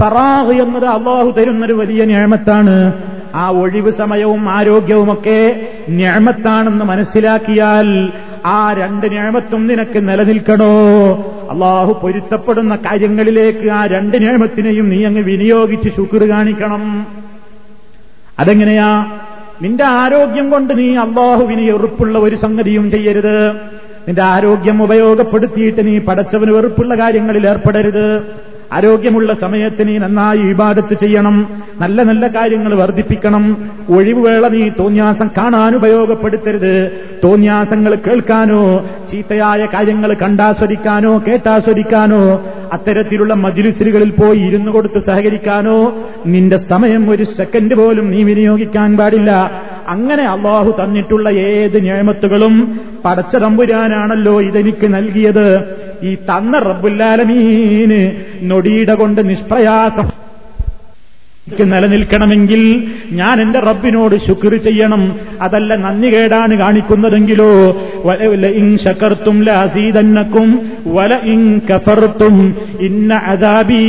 ഫറാഖ് എന്നത് അല്ലാഹു തരുന്നൊരു വലിയ നിഅമത്താണ്. ആ ഒഴിവ് സമയവും ആരോഗ്യവുമൊക്കെ നിഅമത്താണെന്ന് മനസ്സിലാക്കിയാൽ ആ രണ്ട് നിഅമത്തും നിനക്ക് നിലനിൽക്കണോ, അല്ലാഹു പൊരുത്തപ്പെടുന്ന കാര്യങ്ങളിലേക്ക് ആ രണ്ട് നിഅമത്തിനെയും നീ അങ്ങ് വിനിയോഗിച്ച് ശുക്ർ കാണിക്കണം. അതെങ്ങനെയാ? നിന്റെ ആരോഗ്യം കൊണ്ട് നീ അല്ലാഹുവിന് വെറുപ്പുള്ള ഒരു സംഗതിയും ചെയ്യരുത്. നിന്റെ ആരോഗ്യം ഉപയോഗപ്പെടുത്തിയിട്ട് നീ പടച്ചവന് വെറുപ്പുള്ള കാര്യങ്ങളിൽ ഏർപ്പെടരുത്. ആരോഗ്യമുള്ള സമയത്ത് നീ നന്നായി ഇബാദത്ത് ചെയ്യണം, നല്ല നല്ല കാര്യങ്ങൾ വർദ്ധിപ്പിക്കണം. ഒഴിവുവേള നീ തോന്നിയാസം കാണാൻ ഉപയോഗപ്പെടുത്തരുത്. തോന്നിയാസങ്ങൾ കേൾക്കാനോ ചീത്തയായ കാര്യങ്ങൾ കണ്ടാസ്വദിക്കാനോ കേട്ടാസ്വദിക്കാനോ അത്തരത്തിലുള്ള മജ്‌ലിസുകളിൽ പോയി ഇരുന്നു കൊടുത്ത് സഹകരിക്കാനോ നിന്റെ സമയം ഒരു സെക്കൻഡ് പോലും നീ വിനിയോഗിക്കാൻ പാടില്ല. അങ്ങനെ അല്ലാഹു തന്നിട്ടുള്ള ഏത് നിഅമത്തുകളും പടച്ച തമ്പുരാനാണല്ലോ ഇതെനിക്ക് നൽകിയത്, ഈ തന്ന റബ്ബുല്ലാലമീന് നൊടിയിട കൊണ്ട് നിഷ്പ്രയാസം നിലനിൽക്കണമെങ്കിൽ ഞാൻ എന്റെ റബ്ബിനോട് ശുക്ർ ചെയ്യണം. അതല്ല നന്ദി കേടാണ് കാണിക്കുന്നതെങ്കിലോ ഇൻ ശകർത്തും ലഅസീദന്നക്കും വല ഇൻ കഫർത്തും ഇന്ന അദാബീ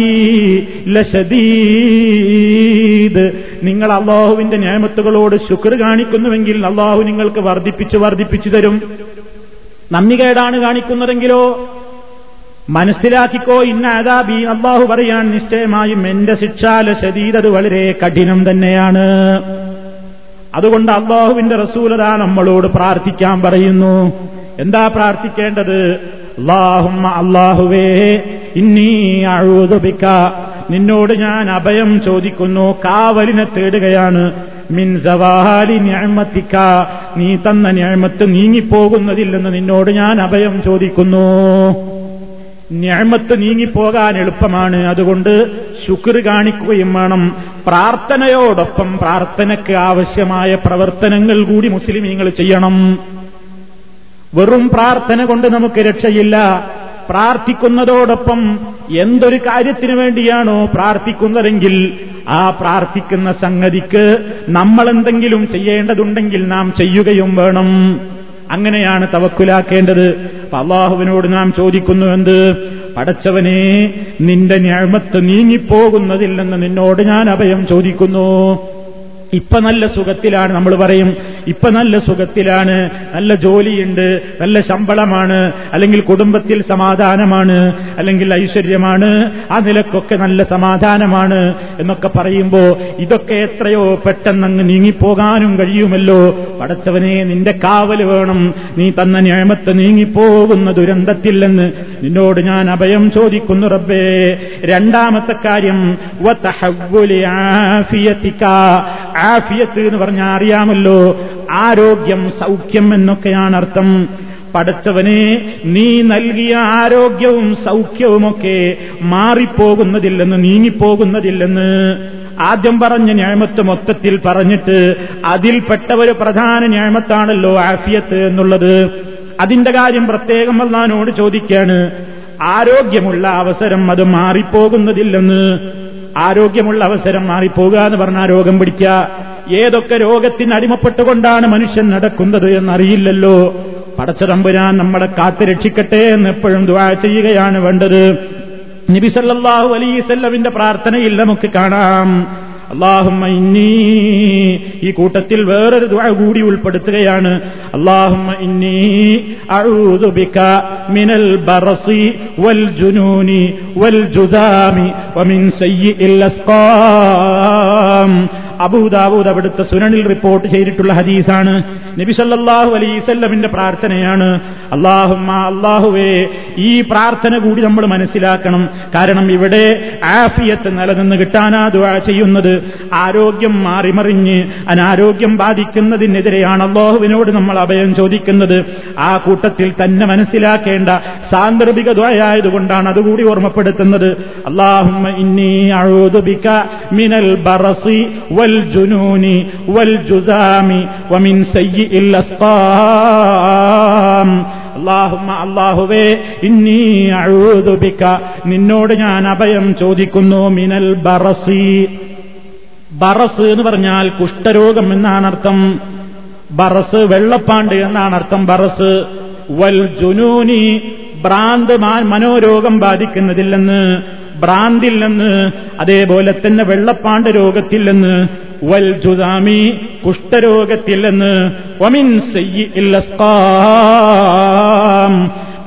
ലശദീദ്, നിങ്ങൾ അല്ലാഹുവിന്റെ നിഅമത്തുകളോട് ശുക്ർ കാണിക്കുന്നുവെങ്കിൽ അല്ലാഹു നിങ്ങൾക്ക് വർദ്ധിപ്പിച്ചു തരും. നന്ദി കേടാണ് കാണിക്കുന്നതെങ്കിലോ മനസ്സിലാക്കിക്കോ, ഇന്ന അദാബി, അല്ലാഹു പറയാൻ നിശ്ചയമായും എന്റെ ശിക്ഷാല ശദീദ്, വളരെ കഠിനം തന്നെയാണ്. അതുകൊണ്ട് അല്ലാഹുവിന്റെ റസൂലതാ നമ്മളോട് പ്രാർത്ഥിക്കാൻ പറയുന്നു. എന്താ പ്രാർത്ഥിക്കേണ്ടത്? അല്ലാഹുമ്മ, അല്ലാഹുവേ, ഇന്നി അഊദു ബിക, നിന്നോട് ഞാൻ അഭയം ചോദിക്കുന്നു, കാവലിനെ തേടുകയാണ്, മിൻ സവാലി നിഅമതിക, നീ തന്ന നിഅമത്ത് നീങ്ങിപ്പോകുന്നതിൽ നിന്ന് നിന്നോട് ഞാൻ അഭയം ചോദിക്കുന്നു. നിഅമത്ത് നീങ്ങിപ്പോകാൻ എളുപ്പമാണ്, അതുകൊണ്ട് ശുക്ർ കാണിക്കുകയും വേണം. പ്രാർത്ഥനയോടൊപ്പം പ്രാർത്ഥനയ്ക്ക് ആവശ്യമായ പ്രവർത്തനങ്ങൾ കൂടി മുസ്ലിമീങ്ങൾ ചെയ്യണം. വെറും പ്രാർത്ഥന കൊണ്ട് നമുക്ക് രക്ഷയില്ല. പ്രാർത്ഥിക്കുന്നതോടൊപ്പം എന്തൊരു കാര്യത്തിനു വേണ്ടിയാണോ പ്രാർത്ഥിക്കുന്നതെങ്കിൽ ആ പ്രാർത്ഥിക്കുന്ന സംഗതിക്ക് നമ്മളെന്തെങ്കിലും ചെയ്യേണ്ടതുണ്ടെങ്കിൽ നാം ചെയ്യുകയും വേണം. അങ്ങനെയാണ് തവക്കുലാക്കേണ്ടത്. അല്ലാഹുവിനോട് നാം ചോദിക്കുന്നു, എന്ത്? പടച്ചവനെ, നിന്റെ നിഅമത്ത് നീങ്ങിപ്പോകുന്നതിൽ നിന്ന് നിന്നോട് ഞാൻ അഭയം ചോദിക്കുന്നു. ഇപ്പൊ നല്ല സുഖത്തിലാണ്, നമ്മൾ പറയും ഇപ്പൊ നല്ല സുഖത്തിലാണ്, നല്ല ജോലിയുണ്ട്, നല്ല ശമ്പളമാണ്, അല്ലെങ്കിൽ കുടുംബത്തിൽ സമാധാനമാണ്, അല്ലെങ്കിൽ ഐശ്വര്യമാണ്, ആ നിലക്കൊക്കെ നല്ല സമാധാനമാണ് എന്നൊക്കെ പറയുമ്പോ ഇതൊക്കെ എത്രയോ പെട്ടെന്നങ്ങ് നീങ്ങിപ്പോകാനും കഴിയുമല്ലോ. പടച്ചവനെ, നിന്റെ കാവൽ വേണം, നീ തന്ന നിഅമത്ത് നീങ്ങിപ്പോകുന്ന ദുരന്തത്തിൽ നിന്ന് നിന്നോട് ഞാൻ അഭയം ചോദിക്കുന്നു റബ്ബേ. രണ്ടാമത്തെ കാര്യം, വതഹവ്വുൽ ആഫിയതിക ആഫിയത്ത് എന്ന് പറഞ്ഞാൽ അറിയാമല്ലോ, ആരോഗ്യം സൗഖ്യം എന്നൊക്കെയാണ് അർത്ഥം. പടച്ചവനെ, നീ നൽകിയ ആരോഗ്യവും സൗഖ്യവുമൊക്കെ മാറിപ്പോകുന്നതില്ലെന്ന്, നീങ്ങിപ്പോകുന്നതില്ലെന്ന് ആദ്യം പറഞ്ഞ നിഅമത്ത് മൊത്തത്തിൽ പറഞ്ഞിട്ട് അതിൽപ്പെട്ട ഒരു പ്രധാന നിഅമത്താണല്ലോ ആഫിയത്ത് എന്നുള്ളത്. അതിന്റെ കാര്യം പ്രത്യേകം അല്ലാഹുവോട് ചോദിക്കുകയാണ്. ആരോഗ്യമുള്ള അവസരം അത് മാറിപ്പോകുന്നതില്ലെന്ന്. ആരോഗ്യമുള്ള അവസരം മാറിപ്പോകുക എന്ന് പറഞ്ഞാൽ രോഗം പിടിക്കുക. ഏതൊക്കെ രോഗത്തിന് അടിമപ്പെട്ടുകൊണ്ടാണ് മനുഷ്യൻ നടക്കുന്നത് എന്നറിയില്ലല്ലോ. പടച്ചതമ്പുരാൻ നമ്മളെ കാത്തു രക്ഷിക്കട്ടെ എന്ന് എപ്പോഴും ദുആ ചെയ്യുകയാണ് വേണ്ടത്. നബി സല്ലല്ലാഹു അലൈഹി വസല്ലമിന്റെ പ്രാർത്ഥനയിൽ നമുക്ക് കാണാം, അല്ലാഹുമ്മ ഇന്നി. ഈ കൂട്ടത്തിൽ വേറൊരു ദുആ കൂടി ഉൾപ്പെടുത്തുകയാണ്, അല്ലാഹുമ്മ ഇന്നി അഊദു ബിക മിനൽ ബറസി വൽ ജുനൂനി വൽ ജുദാമി വമിൻ സയ്യിഇൽ അസ്ഖാം. അബൂ ദാവൂദ് അവിടുത്തെ സുനനിൽ റിപ്പോർട്ട് ചെയ്തിട്ടുള്ള ഹദീസാണ്. നബി സല്ലല്ലാഹു അലൈഹി വസല്ലമിന്റെ പ്രാർത്ഥനയാണ്. അല്ലാഹുമ്മ, അല്ലാഹുവേ, ഈ പ്രാർത്ഥന കൂടി നമ്മൾ മനസ്സിലാക്കണം. കാരണം ഇവിടെ ആഫിയത്ത് നിലനിന്ന് കിട്ടാനാ ദുആ ചെയ്യുന്നത്. ആരോഗ്യം മാറിമറിഞ്ഞ് അനാരോഗ്യം ബാധിക്കുന്നതിനെതിരെയാണ് അല്ലാഹുവിനോട് നമ്മൾ അഭയം ചോദിക്കുന്നത്. ആ കൂട്ടത്തിൽ തന്നെ മനസ്സിലാക്കേണ്ട സാന്ദർഭിക ദുആയായതുകൊണ്ടാണ് അതുകൂടി ഓർമ്മപ്പെടുത്തുന്നത്. അല്ലാഹുമ്മ ഇന്നി അഊദു ബിക മിനൽ ബറസി വൽജുനൂനി വൽജുദാമി വമിൻ സയ്യിഇൽ അസ്ഖാം. അല്ലാഹുമ്മ, അല്ലാഹുവേ, ഇന്നി അഊദു ബിക, നിന്നോട് ഞാൻ അഭയം ചോദിക്കുന്നു, മിനൽ ബറസി. ബറസ് എന്ന് പറഞ്ഞാൽ കുഷ്ഠരോഗം എന്നാണ് അർത്ഥം. ബറസ് വെള്ളപ്പാണ്ട് എന്നാണ് അർത്ഥം ബറസ്. വൽജുനൂനി, ഭ്രാന്ത്, മനോരോഗം ബാധിക്കുന്നതില്ലെന്ന്, ഭ്രാന്തില്ലെന്ന്, അതേപോലെ തന്നെ വെള്ളപ്പാണ്ട് രോഗത്തില്ലെന്ന്, വൽ ജുദാമി കുഷ്ഠരോഗത്തില്ലെന്ന്, വമിൻ സയ്യിഇൽ അസ്ഖാം.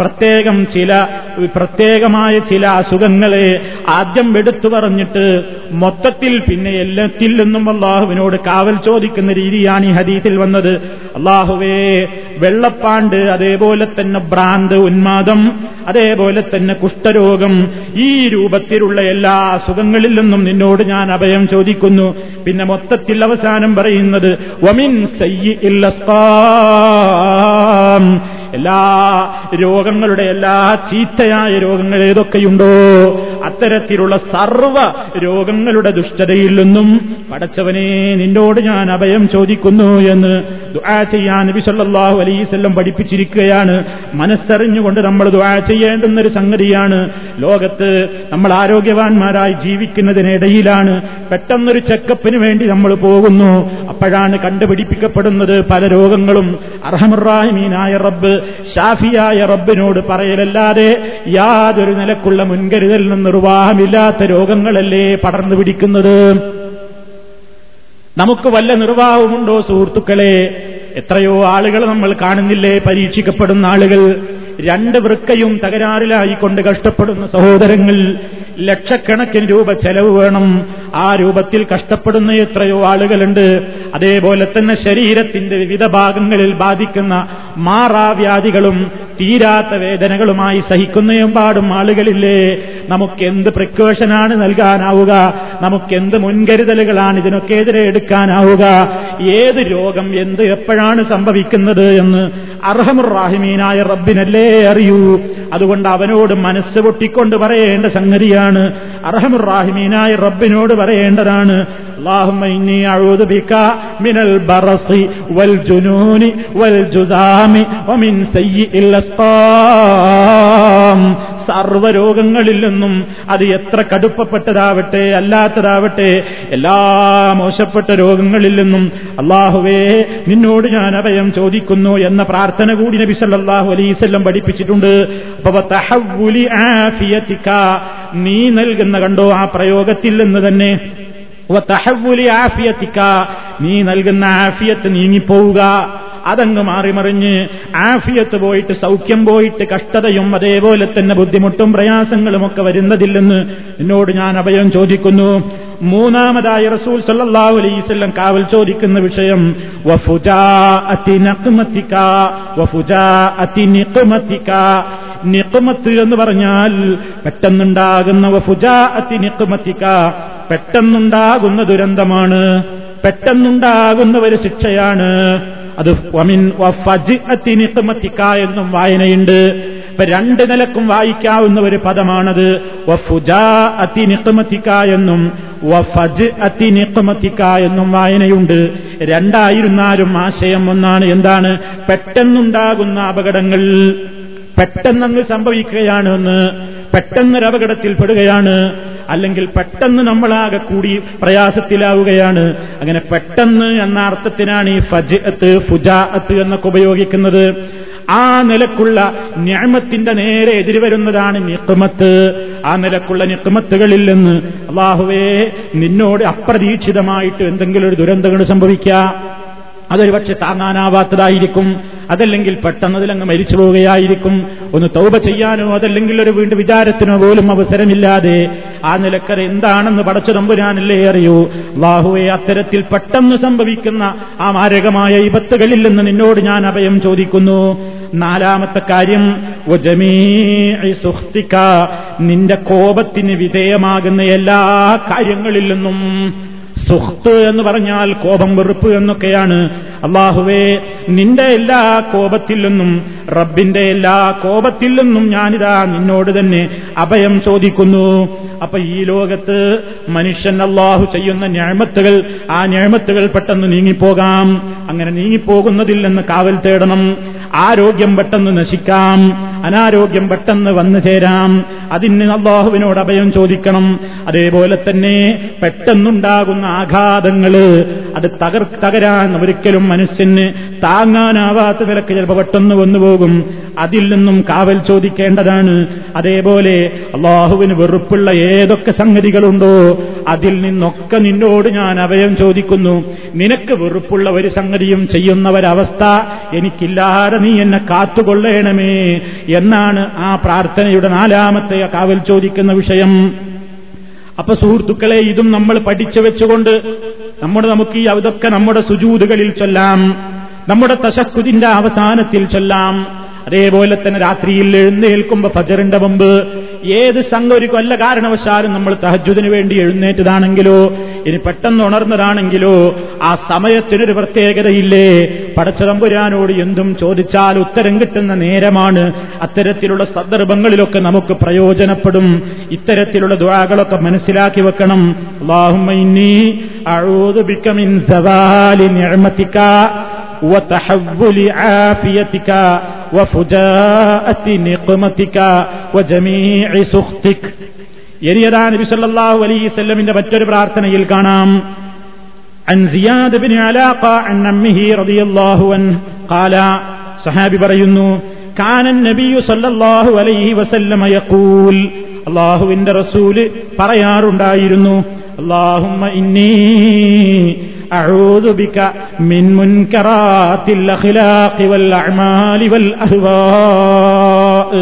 പ്രത്യേകമായ ചില അസുഖങ്ങളെ ആദ്യം എടുത്തു പറഞ്ഞിട്ട് മൊത്തത്തിൽ പിന്നെ എല്ലാത്തിൽ നിന്നും അല്ലാഹുവിനോട് കാവൽ ചോദിക്കുന്ന രീതിയാണ് ഈ ഹദീസിൽ വന്നത്. അല്ലാഹുവേ, വെള്ളപ്പാണ്ട്, അതേപോലെ തന്നെ ഭ്രാന്ത്, ഉന്മാദം, അതേപോലെ തന്നെ കുഷ്ഠരോഗം, ഈ രൂപത്തിലുള്ള എല്ലാ അസുഖങ്ങളിൽ നിന്നും നിന്നോട് ഞാൻ അഭയം ചോദിക്കുന്നു. പിന്നെ മൊത്തത്തിൽ അവസാനം പറയുന്നത് വമിൻ സയ്യിഇൽ അസ്ഖാം. എല്ലാ രോഗങ്ങളുടെ, എല്ലാ ചീത്തയായ രോഗങ്ങൾ ഏതൊക്കെയുണ്ടോ അത്തരത്തിലുള്ള സർവ്വ രോഗങ്ങളുടെ ദുഷ്ടതയിൽ നിന്നും പടച്ചവനെ നിന്നോട് ഞാൻ അഭയം ചോദിക്കുന്നു എന്ന് ദുആ ചെയ്യാൻ നബി സല്ലല്ലാഹു അലൈഹി വസല്ലം പഠിപ്പിച്ചിരിക്കുകയാണ്. മനസ്സറിഞ്ഞുകൊണ്ട് നമ്മൾ ദുആ ചെയ്യേണ്ടുന്നൊരു സംഗതിയാണ്. ലോകത്ത് നമ്മൾ ആരോഗ്യവാന്മാരായി ജീവിക്കുന്നതിനിടയിലാണ് പെട്ടെന്നൊരു ചെക്കപ്പിന് വേണ്ടി നമ്മൾ പോകുന്നു. അപ്പോഴാണ് കണ്ടുപിടിപ്പിക്കപ്പെടുന്നത് പല രോഗങ്ങളും. അർഹമുർറാഹിമീനായ റബ്ബ്, ഷാഫിയായ റബ്ബിനോട് പറയലല്ലാതെ യാതൊരു നിലക്കുള്ള മുൻകരുതലിനും നിർവാഹമില്ലാത്ത രോഗങ്ങളല്ലേ പടർന്നു പിടിക്കുന്നത്. നമുക്ക് വല്ല നിർവാഹമുണ്ടോ സുഹൃത്തുക്കളെ? എത്രയോ ആളുകൾ നമ്മൾ കാണുന്നില്ലേ, പരീക്ഷിക്കപ്പെടുന്ന ആളുകൾ, രണ്ട് വൃക്കയും തകരാറിലായിക്കൊണ്ട് കഷ്ടപ്പെടുന്ന സഹോദരങ്ങൾ. ലക്ഷക്കണക്കിന് രൂപ ചെലവ് വേണം. ആ രൂപത്തിൽ കഷ്ടപ്പെടുന്ന എത്രയോ ആളുകളുണ്ട്. അതേപോലെ തന്നെ ശരീരത്തിന്റെ വിവിധ ഭാഗങ്ങളിൽ ബാധിക്കുന്ന മാറാവ്യാധികളും തീരാത്ത വേദനകളുമായി സഹിക്കുന്ന എമ്പാടും ആളുകളില്ലേ. നമുക്കെന്ത് പ്രിക്കോഷനാണ് നൽകാനാവുക? നമുക്കെന്ത് മുൻകരുതലുകളാണ് ഇതിനൊക്കെതിരെ എടുക്കാനാവുക? ഏത് രോഗം എന്ത് എപ്പോഴാണ് സംഭവിക്കുന്നത് എന്ന് അർഹമുർറാഹിമീനായ റബ്ബിനല്ലേ അറിയൂ. അതുകൊണ്ട് അവനോട് മനസ്സ് പൊട്ടിക്കൊണ്ട് പറയേണ്ട സംഗതിയാണ്, അർഹമുർറാഹിമീനായ റബ്ബിനോട് പറയേണ്ടതാണ്, അല്ലാഹുമ്മ ഇന്നി അഊദു ബിക മിനൽ ബറസി വൽ ജുനൂനി വൽ ജുദാമി വമിൻ സയ്യിഇൽ അസ്ഖാം. സർവ്വരോഗങ്ങളിൽ നിന്നും, അത് എത്ര കടുപ്പപ്പെട്ടതാവട്ടെ അല്ലാത്തതാവട്ടെ, എല്ലാ മോശപ്പെട്ട രോഗങ്ങളിൽ നിന്നും അല്ലാഹുവേ നിന്നോട് ഞാൻ അഭയം ചോദിക്കുന്നു എന്ന പ്രാർത്ഥന കൂടി നബി സല്ലല്ലാഹു അലൈഹി വസല്ലം പഠിപ്പിച്ചിട്ടുണ്ട്. അപ്പൊ തഹവ്വുലി ആഫിയതിക, നീ നൽകുന്ന, കണ്ടോ ആ പ്രയോഗത്തിൽ നിന്ന് തന്നെ, തഹവ്വുലി ആഫിയതിക, നീ നൽകുന്ന ആഫിയത്ത് നീങ്ങിപ്പോവുക, അതങ്ങ് മാറിമറിഞ്ഞ് ആഫിയത്ത് പോയിട്ട് സൗഖ്യം പോയിട്ട് കഷ്ടതയും അതേപോലെ തന്നെ ബുദ്ധിമുട്ടും പ്രയാസങ്ങളും ഒക്കെ വരുന്നതില്ലെന്ന് എന്നോട് ഞാൻ അഭയം ചോദിക്കുന്നു. മൂന്നാമതായി റസൂൽ സല്ലല്ലാഹു അലൈഹി വസല്ലം കാവൽ ചോദിക്കുന്ന വിഷയം വഫുജാഅതി നഖ്മതിക വഫുജാഅതി നിഖ്മതിക. നിഖ്മത്ത് എന്ന് പറഞ്ഞാൽ പെട്ടെന്നുണ്ടാകുന്ന, വഫുജാഅതി നിഖ്മതിക പെട്ടെന്നുണ്ടാകുന്ന ദുരന്തമാണ്. പെട്ടെന്നുണ്ടാകുന്ന ഒരു ശിക്ഷയാണ് അത്. എന്നും വായനയുണ്ട്. ഇപ്പൊ രണ്ട് നിലക്കും വായിക്കാവുന്ന ഒരു പദമാണത്. എന്നും എന്നും വായനയുണ്ട്. രണ്ടായിരുന്നാലും ആശയം ഒന്നാണ്. എന്താണ്? പെട്ടെന്നുണ്ടാകുന്ന അപകടങ്ങൾ, പെട്ടെന്നങ്ങ് സംഭവിക്കുകയാണ് എന്ന്, പെട്ടെന്നൊരപകടത്തിൽപ്പെടുകയാണ്, അല്ലെങ്കിൽ പെട്ടെന്ന് നമ്മളാകെ കൂടി പ്രയാസത്തിലാവുകയാണ്. അങ്ങനെ പെട്ടെന്ന് എന്ന അർത്ഥത്തിനാണ് ഈ ഫജ്അത്ത്, ഫുജാഅത്ത് എന്നൊക്കെ ഉപയോഗിക്കുന്നത്. ആ നിലക്കുള്ള നിഅമത്തിന്റെ നേരെ എതിര് വരുന്നതാണ് നിഖ്മത്ത്. ആ നിലക്കുള്ള നിഖ്മത്തുകളിൽ നിന്ന് അല്ലാഹുവേ, നിന്നോട് അപ്രതീക്ഷിതമായിട്ട് എന്തെങ്കിലും ഒരു ദുരന്തങ്ങൾ സംഭവിക്കാം. അതൊരു പക്ഷെ താങ്ങാനാവാത്തതായിരിക്കും, അതല്ലെങ്കിൽ പെട്ടെന്നതിലങ്ങ് മരിച്ചു പോവുകയായിരിക്കും. ഒന്ന് തൗബ ചെയ്യാനോ അതല്ലെങ്കിൽ ഒരു വീണ്ടും വിചാരത്തിനോ പോലും അവസരമില്ലാതെ ആ നിലക്കര എന്താണെന്ന് പടച്ചു തമ്പുരാനല്ലേ അറിയൂ. അല്ലാഹുവേ, അത്തരത്തിൽ പെട്ടെന്ന് സംഭവിക്കുന്ന ആ മാരകമായ വിപത്തുകളിൽ നിന്ന് നിന്നോട് ഞാൻ അഭയം ചോദിക്കുന്നു. നാലാമത്തെ കാര്യം, നിന്റെ കോപത്തിന് വിധേയമാകുന്ന എല്ലാ കാര്യങ്ങളിൽ നിന്നും. സുഖ്ത്ത് എന്ന് പറഞ്ഞാൽ കോപം, വെറുപ്പ് എന്നൊക്കെയാണ്. അല്ലാഹുവേ, നിന്റെ എല്ലാ കോപത്തിൽ നിന്നും, റബ്ബിന്റെ എല്ലാ കോപത്തിൽ നിന്നും ഞാനിതാ നിന്നോട് തന്നെ അഭയം ചോദിക്കുന്നു. അപ്പൊ ഈ ലോകത്ത് മനുഷ്യൻ അല്ലാഹു ചെയ്യുന്ന നിഅമത്തുകൾ, ആ നിഅമത്തുകൾ പെട്ടെന്ന് നീങ്ങിപ്പോകാം. അങ്ങനെ നീങ്ങിപ്പോകുന്നതിൽ നിന്ന് കാവൽ തേടണം. ആരോഗ്യം പെട്ടെന്ന് നശിക്കാം, അനാരോഗ്യം പെട്ടെന്ന് വന്നു ചേരാം, അതിന് അല്ലാഹുവിനോട് അഭയം ചോദിക്കണം. അതേപോലെ തന്നെ പെട്ടെന്നുണ്ടാകുന്ന ആഘാതങ്ങള്, അത് തകരാൻ ഒരിക്കലും മനുഷ്യന് താങ്ങാനാവാത്ത വിലക്ക് ചിലപ്പോൾ പെട്ടെന്ന് വന്നുപോകും, അതിൽ നിന്നും കാവൽ ചോദിക്കേണ്ടതാണ്. അതേപോലെ അല്ലാഹുവിന് വെറുപ്പുള്ള ഏതൊക്കെ സംഗതികളുണ്ടോ അതിൽ നിന്നൊക്കെ നിന്നോട് ഞാൻ അഭയം ചോദിക്കുന്നു. നിനക്ക് വെറുപ്പുള്ള ഒരു സംഗതിയും ചെയ്യുന്ന ഒരവസ്ഥ എനിക്കില്ലാതെ നീ എന്നെ കാത്തുകൊള്ളേണമേ എന്നാണ് ആ പ്രാർത്ഥനയുടെ നാലാമത്തെ കാവൽ ചോദിക്കുന്ന വിഷയം. അപ്പൊ സുഹൃത്തുക്കളെ, ഇതും നമ്മൾ പഠിച്ചു വെച്ചുകൊണ്ട് നമുക്ക് ഈ അതൊക്കെ നമ്മുടെ സുജൂദുകളിൽ ചൊല്ലാം, നമ്മുടെ തശഹുദിന്റെ അവസാനത്തിൽ ചൊല്ലാം. അതേപോലെ തന്നെ രാത്രിയിൽ എഴുന്നേൽക്കുമ്പോൾ ഫജറിന്റെ മുമ്പ് ഏത് ഒരു വല്ല കാരണവശാലും നമ്മൾ തഹജ്ജുദിന് വേണ്ടി എഴുന്നേറ്റതാണെങ്കിലോ ഇനി പെട്ടെന്ന് ഉണർന്നതാണെങ്കിലോ ആ സമയത്തിനൊരു പ്രത്യേകതയില്ലേ? പടച്ചതമ്പുരാനോട് എന്തും ചോദിച്ചാൽ ഉത്തരം കിട്ടുന്ന നേരമാണ്. അത്തരത്തിലുള്ള സന്ദർഭങ്ങളിലൊക്കെ നമുക്ക് പ്രയോജനപ്പെടും. ഇത്തരത്തിലുള്ള ദുആകളൊക്കെ മനസ്സിലാക്കി വെക്കണം. അല്ലാഹുമ്മ ഇന്നി അഊദു ബിക മിൻ സവാലി നിഅമതിക وتحول عافيتك وفجاءة نقمتك وجميع سخطك. يريدها النبي صلى الله عليه وسلم من بجر برارتنا يلقانام عن زياد بن علاقة عن أمه رضي الله عنه قال صحابي برينو كان النبي صلى الله عليه وسلم يقول الله عند رسول بريار دائرنو اللهم إني أعوذ بك من منكرات الأخلاق والأعمال والأهواء.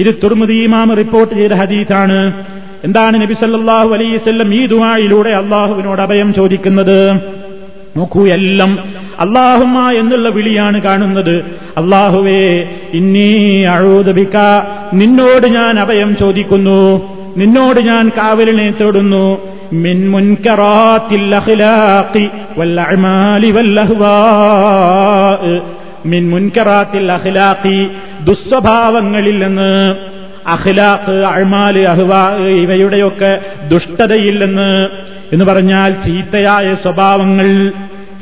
ഇത് തുർമുദി ഇമാം റിപ്പോർട്ട് ചെയ്ത ഹദീസാണ്. എന്താണ് നബി സല്ലല്ലാഹു അലൈഹി വസല്ലം ഈ ദുആയിലൂടെ അല്ലാഹുവിനോട് അഭയം ചോദിക്കുന്നത്? നോക്കൂ, എല്ലാം അല്ലാഹുമ്മ എന്നുള്ള വിളിയാണ് കാണുന്നത്. അല്ലാഹുവേ, ഇന്നി അഊദു ബിക, നിന്നോട് ഞാൻ അഭയം ചോദിക്കുന്നു, നിന്നോട് ഞാൻ കാവലിനെ തേടുന്നു. മിൻ മുൻകറാത്തിൽ അഖ്ലാഖി വൽ അഅമാലി വൽ അഹ്വാ. മിൻ മുൻകറാത്തിൽ അഖ്ലാഖി, ദുസ്വഭാവങ്ങളിൽ നിന്ന്, അഖ്ലാഖ്, അഅമാൽ, അഹ്വാ ഇവയുടെയൊക്കെ ദുഷ്ടതയിൽ നിന്ന്. എന്ന് പറഞ്ഞാൽ ചീത്തയായ സ്വഭാവങ്ങൾ,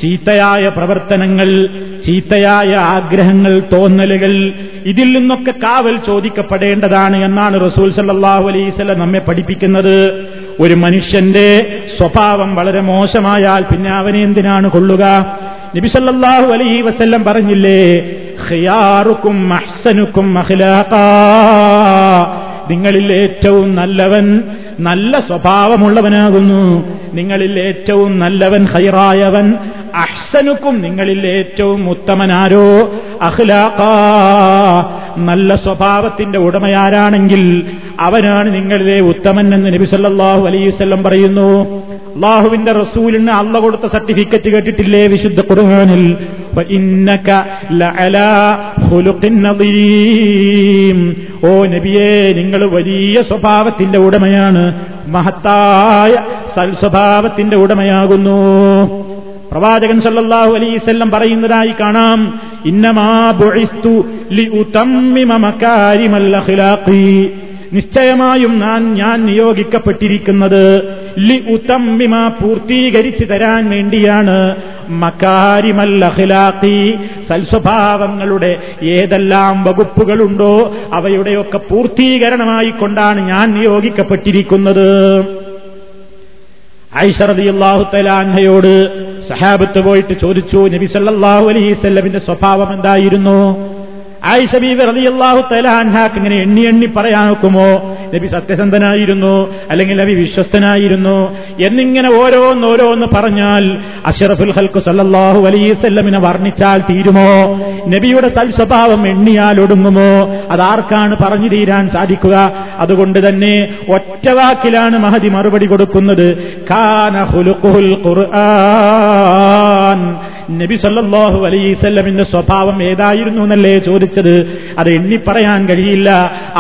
ചീത്തയായ പ്രവർത്തനങ്ങൾ, ചീത്തയായ ആഗ്രഹങ്ങൾ, തോന്നലുകൾ, ഇതിൽ നിന്നൊക്കെ കാവൽ ചോദിക്കപ്പെടേണ്ടതാണ് എന്നാണ് റസൂൽ സല്ലല്ലാഹു അലൈഹി വസല്ലം നമ്മെ പഠിപ്പിക്കുന്നത്. ഒരു മനുഷ്യന്റെ സ്വഭാവം വളരെ മോശമായാൽ പിന്നെ അവനെ എന്തിനാണ് കൊള്ളുക? നബി സല്ലല്ലാഹു അലൈഹി വസല്ലം പറഞ്ഞില്ലേ, ഖിയാറുക്കും അഹ്സനുക്കും അഖ്ലാഖാ, നിങ്ങളിൽ ഏറ്റവും നല്ലവൻ നല്ല സ്വഭാവമുള്ളവനാകുന്നു, നിങ്ങളിൽ ഏറ്റവും നല്ലവൻ ഖൈറായവൻ, അഹ്സനുക്കും നിങ്ങളിൽ ഏറ്റവും ഉത്തമനാരോ അഖ്ലാഖാ, നല്ല സ്വഭാവത്തിന്റെ ഉടമയാരാണെങ്കിൽ അവനാണ് നിങ്ങളിലെ ഉത്തമൻ എന്ന് നബി സല്ലല്ലാഹു അലൈഹി വസല്ലം പറയുന്നു. അല്ലാഹുവിന്റെ റസൂലിന് അള്ള കൊടുത്ത സർട്ടിഫിക്കറ്റ് കേട്ടിട്ടില്ലേ വിശുദ്ധ ഖുർആനിൽ? വഇന്നക ലഅലാ ഖുലുഖിൻ നദീം. ഓ നബിയേ, നിങ്ങൾ വലിയ സ്വഭാവത്തിന്റെ ഉടമയാണ്, മഹത്തായ സൽസ്വഭാവത്തിന്റെ ഉടമയാകുന്നു. പ്രവാചകൻ സല്ലല്ലാഹു അലൈഹി വസല്ലം പറയുന്നതായി കാണാം, ഇന്നമാ ബുഇസ്തു ലിഉതമ്മിമ മകാരിമൽ അഖ്ലാഖി, നിശ്ചയമായും ഞാൻ നിയോഗിക്കപ്പെട്ടിരിക്കുന്നത് ലിഉതമ്മിമ പൂർത്തീകരിച്ചു തരാൻ വേണ്ടിയാണ്, മകാരിമൽ അഖ്ലാഖി സൽസ്വഭാവങ്ങളുടെ ഏതെല്ലാം വകുപ്പുകളുണ്ടോ അവയുടെയൊക്കെ പൂർത്തീകരണമായി കൊണ്ടാണ് ഞാൻ നിയോഗിക്കപ്പെട്ടിരിക്കുന്നത്. ആയിഷ റളിയല്ലാഹു തആല അൻഹയോട് സഹാബത്ത് പോയിട്ട് ചോദിച്ചു, നബി സല്ലല്ലാഹു അലൈഹി വസല്ലമിന്റെ സ്വഭാവം എന്തായിരുന്നു? ആയിഷ ബീവി റളിയല്ലാഹു തആല അൻഹാക്ക് ഇങ്ങനെ എണ്ണി പറയാൻ ഒക്കുമോ? നബി സത്യസന്ധനായിരുന്നു, അല്ലെങ്കിൽ നബി വിശ്വസ്തനായിരുന്നു, എന്നിങ്ങനെ ഓരോന്നോരോന്ന് പറഞ്ഞാൽ അഷ്റഫുൽ ഖൽഖ് സല്ലല്ലാഹു അലൈഹി വസല്ലമിനെ വർണ്ണിച്ചാൽ തീരുമോ? നബിയുടെ സൽസ്വഭാവം എണ്ണിയാൽ ഒടുങ്ങുമോ? അതാർക്കാണ് പറഞ്ഞു തീരാൻ സാധിക്കുക? അതുകൊണ്ട് തന്നെ ഒറ്റ വാക്കിലാണ് മഹദി മറുപടി കൊടുക്കുന്നത്, കാന ഖുലുഖുൽ ഖുർആൻ. നബി സല്ലല്ലാഹു അലൈഹി വസല്ലമിന്റെ സ്വഭാവം ഏതായിരുന്നു എന്നല്ലേ ചോദിച്ചത്? അത് എണ്ണി പറയാൻ കഴിയില്ല.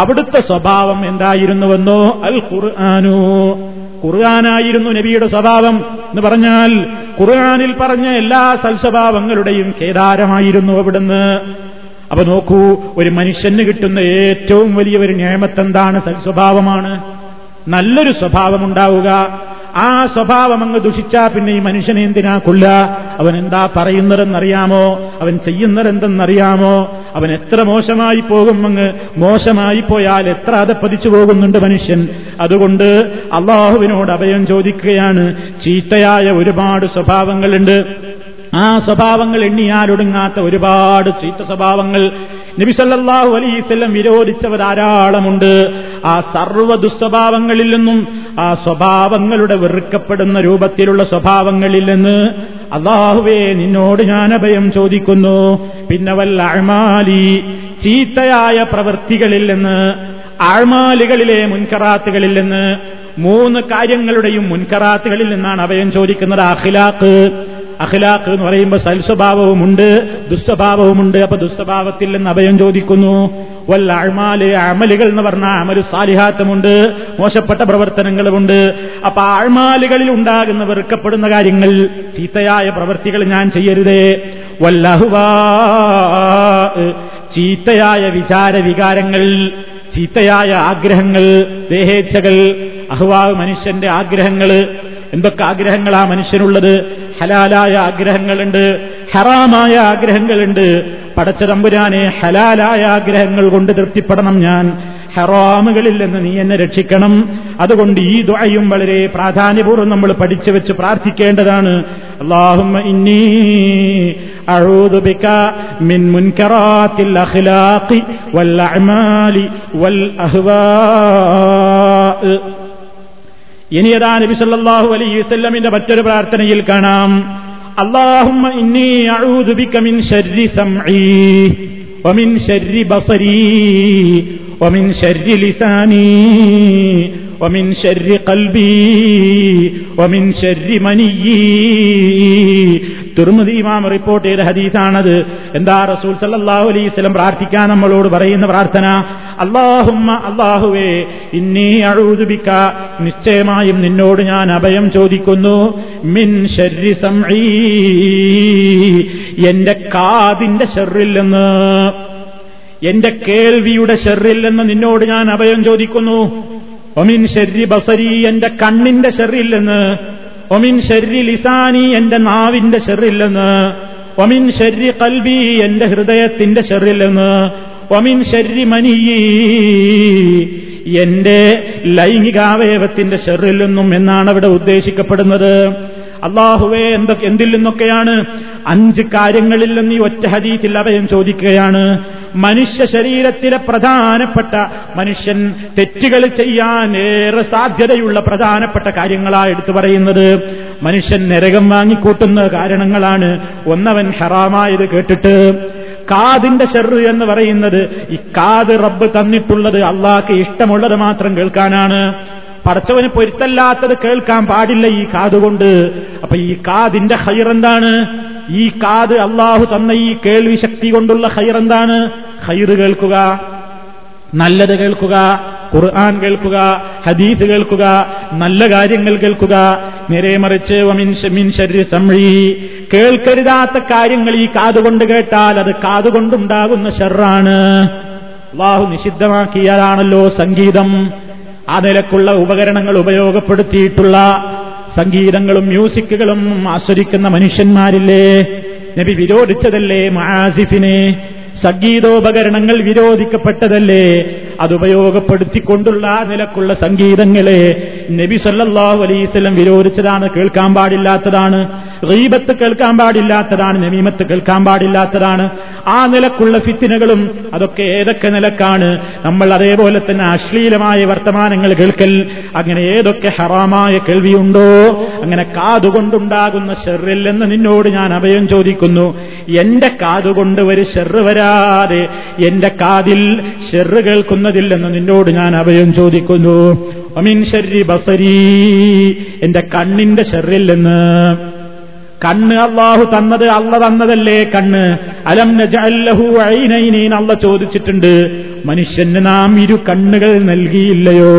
അവിടുത്തെ സ്വഭാവം എന്തായിരുന്നുവെന്നോ, അൽ ഖുർആനു, ഖുർആനായിരുന്നു നബിയുടെ സ്വഭാവം എന്ന് പറഞ്ഞാൽ ഖുർആനിൽ പറഞ്ഞ എല്ലാ സൽസ്വഭാവങ്ങളുടെയും കേദാരമായിരുന്നു അവിടുന്ന്. അപ്പൊ നോക്കൂ, ഒരു മനുഷ്യന് കിട്ടുന്ന ഏറ്റവും വലിയ ഒരു നിഅമത്ത് എന്താണ്? സൽസ്വഭാവമാണ്, നല്ലൊരു സ്വഭാവമുണ്ടാവുക. ആ സ്വഭാവം അങ്ങ് ദുഷിച്ചാ പിന്നെ ഈ മനുഷ്യനെ എന്തിനാ കൊല്ല? അവൻ എന്താ പറയുന്നതെന്നറിയാമോ? അവൻ ചെയ്യുന്നതെന്തെന്നറിയാമോ? അവൻ എത്ര മോശമായി പോകും? അങ്ങ് മോശമായി പോയാൽ എത്ര അതപ്പതിച്ചു പോകുന്നുണ്ട് മനുഷ്യൻ. അതുകൊണ്ട് അള്ളാഹുവിനോട് അഭയം ചോദിക്കുകയാണ്. ചീത്തയായ ഒരുപാട് സ്വഭാവങ്ങളുണ്ട്, ആ സ്വഭാവങ്ങൾ എണ്ണിയാലൊടുങ്ങാത്ത ഒരുപാട് ചീത്ത സ്വഭാവങ്ങൾ നബി സല്ലല്ലാഹു അലൈഹി വസല്ലം വിരോധിച്ചവ ധാരാളമുണ്ട്. ആ സർവ്വ ദുസ്വഭാവങ്ങളിൽ നിന്നും, ആ സ്വഭാവങ്ങളുടെ വെറുക്കപ്പെടുന്ന രൂപത്തിലുള്ള സ്വഭാവങ്ങളിൽ നിന്ന് അല്ലാഹുവേ നിന്നോട് ഞാൻ അഭയം ചോദിക്കുന്നു. പിന്നെ വൽ അഅ്മാലി, ചീത്തയായ പ്രവൃത്തികളിൽ നിന്ന്, അഅ്മാലുകളിലെ മുൻകറാത്തുകളിൽ നിന്ന്, മൂന്ന് കാര്യങ്ങളുടെയും മുൻകറാത്തുകളിൽ നിന്നാണ് അഭയം ചോദിക്കുന്നത്. അഖ്ലാഖ്, അഖ്ലാഖ് എന്ന് പറയുമ്പോൾ സൽസ്വഭാവവുമുണ്ട് ദുസ്വഭാവവുമുണ്ട്. അപ്പൊ ദുസ്വഭാവത്തിൽ നിന്ന് അഭയം ചോദിക്കുന്നു. വൽ അഅ്മാല്, അമലുകൾ എന്ന് പറഞ്ഞാൽ അമലു സാലിഹാത്തുമുണ്ട്, മോശപ്പെട്ട പ്രവർത്തനങ്ങളുമുണ്ട്. അപ്പൊ അഅ്മാലുകളിൽ ഉണ്ടാകുന്ന വെറുക്കപ്പെടുന്ന കാര്യങ്ങൾ, ചീത്തയായ പ്രവൃത്തികൾ ഞാൻ ചെയ്യരുതേ. വൽ അഹ്വാ, ചീത്തയായ വിചാര വികാരങ്ങൾ, ചീത്തയായ ആഗ്രഹങ്ങൾ, ദേഹേച്ഛകൾ. അഹ്വാവ് മനുഷ്യന്റെ ആഗ്രഹങ്ങൾ. എന്തൊക്കെ ആഗ്രഹങ്ങളാ മനുഷ്യനുള്ളത്? ഹലാലായ ആഗ്രഹങ്ങളുണ്ട്, ഹറാമായ ആഗ്രഹങ്ങളുണ്ട്. പടച്ച തമ്പുരാനെ, ഹലാലായ ആഗ്രഹങ്ങൾ കൊണ്ട് തൃപ്തിപ്പെടണം ഞാൻ, ഹറാമുകളിൽ നിന്ന് നീ എന്നെ രക്ഷിക്കണം. അതുകൊണ്ട് ഈ ദുആയും വളരെ പ്രാധാന്യപൂർവ്വം നമ്മൾ പഠിച്ചു വെച്ച് പ്രാർത്ഥിക്കേണ്ടതാണ്. അല്ലാഹുമ്മ ഇന്നി അഊദു ബിക മിൻ മുൻകറാത്തിൽ അഖ്ലാഖി വൽ അഅ്മാലി വൽ അഹ്വാ. ഇനി അതാ നബി സല്ലല്ലാഹു അലൈഹി വസല്ലമിന്റെ മറ്റൊരു പ്രാർത്ഥനയിൽ കാണാം, അല്ലാഹുമ്മ ഇന്നി അഊദു ബിക മിൻ ശർരി സംഈ വമിൻ ശർരി ബസരീ വമിൻ ശർരി ലിസാനീ വമിൻ ശർരി ഖൽബീ വമിൻ ശർരി മനിയ്യീ. തിർമിദി ഇമാം റിപ്പോർട്ട് ചെയ്ത ഹദീസാണത്. എന്താ റസൂൽ സല്ലല്ലാഹു അലൈഹി വസല്ലം പ്രാർത്ഥിക്കാൻ നമ്മളോട് പറയുന്ന പ്രാർത്ഥന? അല്ലാഹുമ്മ, അല്ലാഹുവേ, ഇന്നി അഊദു ബിക, നിശ്ചയമായും നിന്നോട് ഞാൻ അഭയം ചോദിക്കുന്നു, മിൻ ശർരി സംഈ, എന്റെ കാതിന്റെ ശർറിൽ നിന്ന്, എന്റെ കേൾവിയുടെ ശർറിൽ നിന്ന് നിന്നോട് ഞാൻ അഭയം ചോദിക്കുന്നു. ഒമിൻ ശർരി ബസരി, എന്റെ കണ്ണിന്റെ ശർറിൽ നിന്ന്. ഒമിൻ ശർരി ലിസാനി, എന്റെ നാവിന്റെ ശർറിൽ നിന്ന്. ഒമിൻ ശർരി ഖൽബി, എന്റെ ഹൃദയത്തിന്റെ ശർറിൽ നിന്ന്. ഒമിൻ ശർരി മനിയി, എന്റെ ലൈംഗികാവയവത്തിന്റെ ശർറിൽ നിന്നും എന്നാണ് അവിടെ ഉദ്ദേശിക്കപ്പെടുന്നത്. അല്ലാഹുവേ, എന്തിൽ നിന്നൊക്കെയാണ്? 5 കാര്യങ്ങളിൽ നിന്ന് ഈ ഒറ്റ ഹദീസിൽ അഭയം ചോദിക്കുകയാണ്. മനുഷ്യ ശരീരത്തിലെ പ്രധാനപ്പെട്ട, മനുഷ്യൻ തെറ്റുകൾ ചെയ്യാൻ ഏറെ സാധ്യതയുള്ള പ്രധാനപ്പെട്ട കാര്യങ്ങളാണ് എടുത്തു പറയുന്നത്. മനുഷ്യൻ നരകം വാങ്ങിക്കൂട്ടുന്ന കാരണങ്ങളാണ്. ഒന്നവൻ ഹറാമായത് കേട്ടിട്ട്. കാതിന്റെ ശർറ് എന്ന് പറയുന്നത്, ഈ കാത് റബ്ബ് തന്നിട്ടുള്ളത് അള്ളാഹ്ക്ക് ഇഷ്ടമുള്ളത് മാത്രം കേൾക്കാനാണ്. പടച്ചവന് പൊരുത്തല്ലാത്തത് കേൾക്കാൻ പാടില്ല ഈ കാതുകൊണ്ട്. അപ്പൊ ഈ കാതിന്റെ ഖൈർ എന്താണ്? ഈ കാത് അള്ളാഹു തന്ന ഈ കേൾവി ശക്തി കൊണ്ടുള്ള ഖൈർ എന്താണ്? ഖൈറ് കേൾക്കുക, നല്ലത് കേൾക്കുക, ഖുർആൻ കേൾക്കുക, ഹദീസ് കേൾക്കുക, നല്ല കാര്യങ്ങൾ കേൾക്കുക. നേരെ മറിച്ച് മിൻ ശർരി സംഈ, കേൾക്കരുതാത്ത കാര്യങ്ങൾ ഈ കാതുകൊണ്ട് കേട്ടാൽ അത് കാതുകൊണ്ടുണ്ടാകുന്ന ഷർറാണ്. അള്ളാഹു നിഷിദ്ധമാക്കിയാലാണല്ലോ സംഗീതം. ആ നിലക്കുള്ള ഉപകരണങ്ങൾ ഉപയോഗപ്പെടുത്തിയിട്ടുള്ള സംഗീതങ്ങളും മ്യൂസിക്കുകളും ആസ്വദിക്കുന്ന മനുഷ്യന്മാരില്ലേ? നബി വിരോധിച്ചതല്ലേ മആസിഫിനെ? സംഗീതോപകരണങ്ങൾ വിരോധിക്കപ്പെട്ടതല്ലേ? അതുപയോഗപ്പെടുത്തിക്കൊണ്ടുള്ള നിലക്കുള്ള സംഗീതങ്ങളെ നബി സല്ലല്ലാഹു അലൈഹി വസല്ലം വിരോധിച്ചതാണ്. കേൾക്കാൻ പാടില്ലാത്തതാണ്, ഗീബത്ത് കേൾക്കാൻ പാടില്ലാത്തതാണ്, നമീമത്ത് കേൾക്കാൻ പാടില്ലാത്തതാണ്. ആ നിലക്കുള്ള ഫിത്നകളും അതൊക്കെ ഏതൊക്കെ നിലക്കാണ്? നമ്മൾ അതേപോലെ തന്നെ അശ്ലീലമായ വർത്തമാനങ്ങൾ കേൾക്കൽ, അങ്ങനെ ഏതൊക്കെ ഹറാമായ കേൾവിയുണ്ടോ അങ്ങനെ കാതുകൊണ്ടുണ്ടാകുന്ന ഷെറിൽ എന്ന് നിന്നോട് ഞാൻ അഭയം ചോദിക്കുന്നു. എന്റെ കാതുകൊണ്ട് ഒരു ഷെറ് വരാതെ, എന്റെ കാതിൽ ഷെറ് കേൾക്കുന്നതിൽ എന്ന് നിന്നോട് ഞാൻ അഭയം ചോദിക്കുന്നു. അമിൻ ശരി ബസരി, എന്റെ കണ്ണിന്റെ ഷെറിൽ എന്ന്. കണ്ണ് അള്ളാഹു തന്നത്, അള്ള തന്നതല്ലേ കണ്ണ്. അലം നജഅൽ ലഹു ഐനൈനി, അള്ള ചോദിച്ചിട്ടുണ്ട് മനുഷ്യന് നാം ഇരു കണ്ണുകൾ നൽകിയില്ലയോ?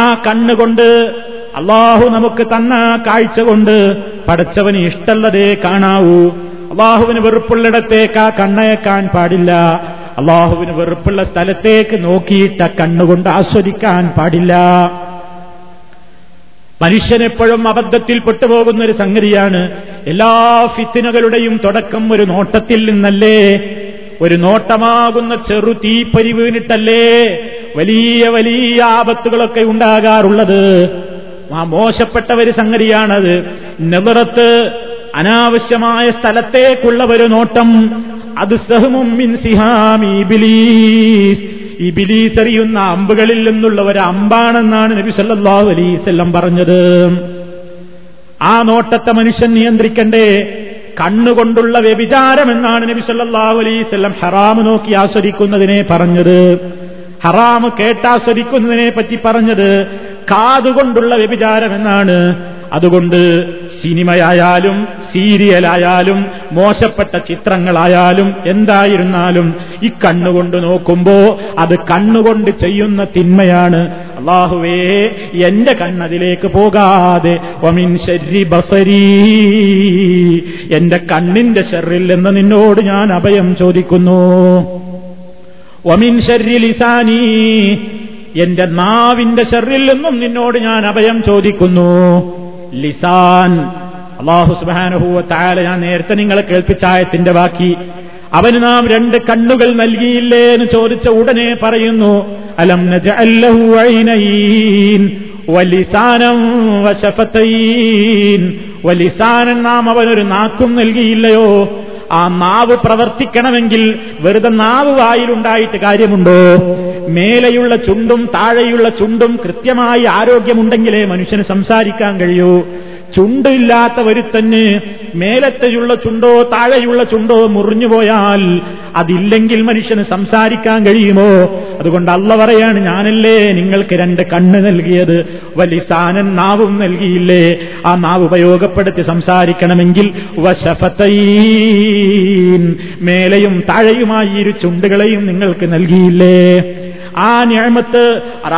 ആ കണ്ണുകൊണ്ട് അള്ളാഹു നമുക്ക് തന്ന കാഴ്ച കൊണ്ട് പടച്ചവന് ഇഷ്ടമുള്ളതേ കാണാവൂ. അള്ളാഹുവിന് വെറുപ്പുള്ളിടത്തേക്ക് ആ കണ്ണയക്കാൻ പാടില്ല. അള്ളാഹുവിന് വെറുപ്പുള്ള സ്ഥലത്തേക്ക് നോക്കിയിട്ട കണ്ണുകൊണ്ട് ആസ്വദിക്കാൻ പാടില്ല. മനുഷ്യനെപ്പോഴും അബദ്ധത്തിൽ പെട്ടുപോകുന്ന ഒരു സംഗതിയാണ്. എല്ലാ ഫിത്നകളുടെയും തുടക്കം ഒരു നോട്ടത്തിൽ നിന്നല്ലേ? ഒരു നോട്ടമാകുന്ന ചെറു തീപ്പരി വീണിട്ടല്ലേ വലിയ വലിയ ആപത്തുകളൊക്കെ ഉണ്ടാകാറുള്ളത്. ആ മോശപ്പെട്ട ഒരു സംഗതിയാണത്. നെബറത്ത്, അനാവശ്യമായ സ്ഥലത്തേക്കുള്ള ഒരു നോട്ടം. അത് സഹ്മും മിൻ സിഹാമി ഇബ്ലീസ്, ഇബ്ലീസ് എറിയുന്ന അമ്പുകളിൽ നിന്നുള്ള ഒരു അമ്പാണെന്നാണ് നബി സല്ലല്ലാഹു അലൈഹി വസല്ലം പറഞ്ഞത്. ആ നോട്ടത്തെ മനുഷ്യൻ നിയന്ത്രിക്കണ്ടേ? കണ്ണുകൊണ്ടുള്ള വ്യഭിചാരമെന്നാണ് നബി സല്ലല്ലാഹു അലൈഹി വസല്ലം ഹറാമു നോക്കി ആസ്വദിക്കുന്നതിനെ പറഞ്ഞത്, ഹറാമു കേട്ടാസ്വദിക്കുന്നതിനെ പറ്റി പറഞ്ഞത്. കാതുകൊണ്ടുള്ള വ്യഭിചാരമെന്നാണ്. അതുകൊണ്ട് സിനിമയായാലും സീരിയലായാലും മോശപ്പെട്ട ചിത്രങ്ങളായാലും എന്തായിരുന്നാലും ഈ കണ്ണുകൊണ്ട് നോക്കുമ്പോ അത് കണ്ണുകൊണ്ട് ചെയ്യുന്ന തിന്മയാണ്. അല്ലാഹുവേ, എന്റെ കണ്ണതിലേക്ക് പോകാതെ, വമിൻ ശർരി ബസരീ, എന്റെ കണ്ണിന്റെ ഷർറിൽ എന്ന് നിന്നോട് ഞാൻ അഭയം ചോദിക്കുന്നു. വമിൻ ശർരി ലിസാനീ, എന്റെ നാവിന്റെ ഷർറിൽ നിന്നും നിന്നോട് ഞാൻ അഭയം ചോദിക്കുന്നു. ലിസാൻ, അല്ലാഹു സുബ്ഹാനഹു വ തആല ഞാൻ നേരത്തെ നിങ്ങളെ കേൾപ്പിച്ച ആയത്തിന്റെ ബാക്കി. അവന് നാം രണ്ട് കണ്ണുകൾ നൽകിയില്ലേ എന്ന് ചോദിച്ച ഉടനെ പറയുന്നു, അലം നജഅൽ ലഹു ഐനൈൻ വലിസാനം വശഫതൈൻ. വലിസാനൻ, നാം അവനൊരു നാക്കും നൽകിയില്ലയോ? ആ നാവ് പ്രവർത്തിക്കണമെങ്കിൽ വെറുതെ നാവ് വായിലുണ്ടായിട്ട് കാര്യമുണ്ടോ? മേലെയുള്ള ചുണ്ടും താഴെയുള്ള ചുണ്ടും കൃത്യമായി ആരോഗ്യമുണ്ടെങ്കിലേ മനുഷ്യന് സംസാരിക്കാൻ കഴിയൂ. ചുണ്ടില്ലാത്ത ഒരുത്തന് മേലത്തെയുള്ള ചുണ്ടോ താഴെയുള്ള ചുണ്ടോ മുറിഞ്ഞുപോയാൽ അതില്ലെങ്കിൽ മനുഷ്യന് സംസാരിക്കാൻ കഴിയുമോ? അതുകൊണ്ട് അള്ള പറയാണ്, ഞാനല്ലേ നിങ്ങൾക്ക് രണ്ട് കണ്ണ് നൽകിയത്, വലിസാനൻ, നാവും നൽകിയില്ലേ? ആ നാവ് ഉപയോഗപ്പെടുത്തി സംസാരിക്കണമെങ്കിൽ വശഫതൈൻ, മേലെയും താഴെയുമായി ഇരു ചുണ്ടുകളെയും നിങ്ങൾക്ക് നൽകിയില്ലേ? ആ നിഅമത്ത്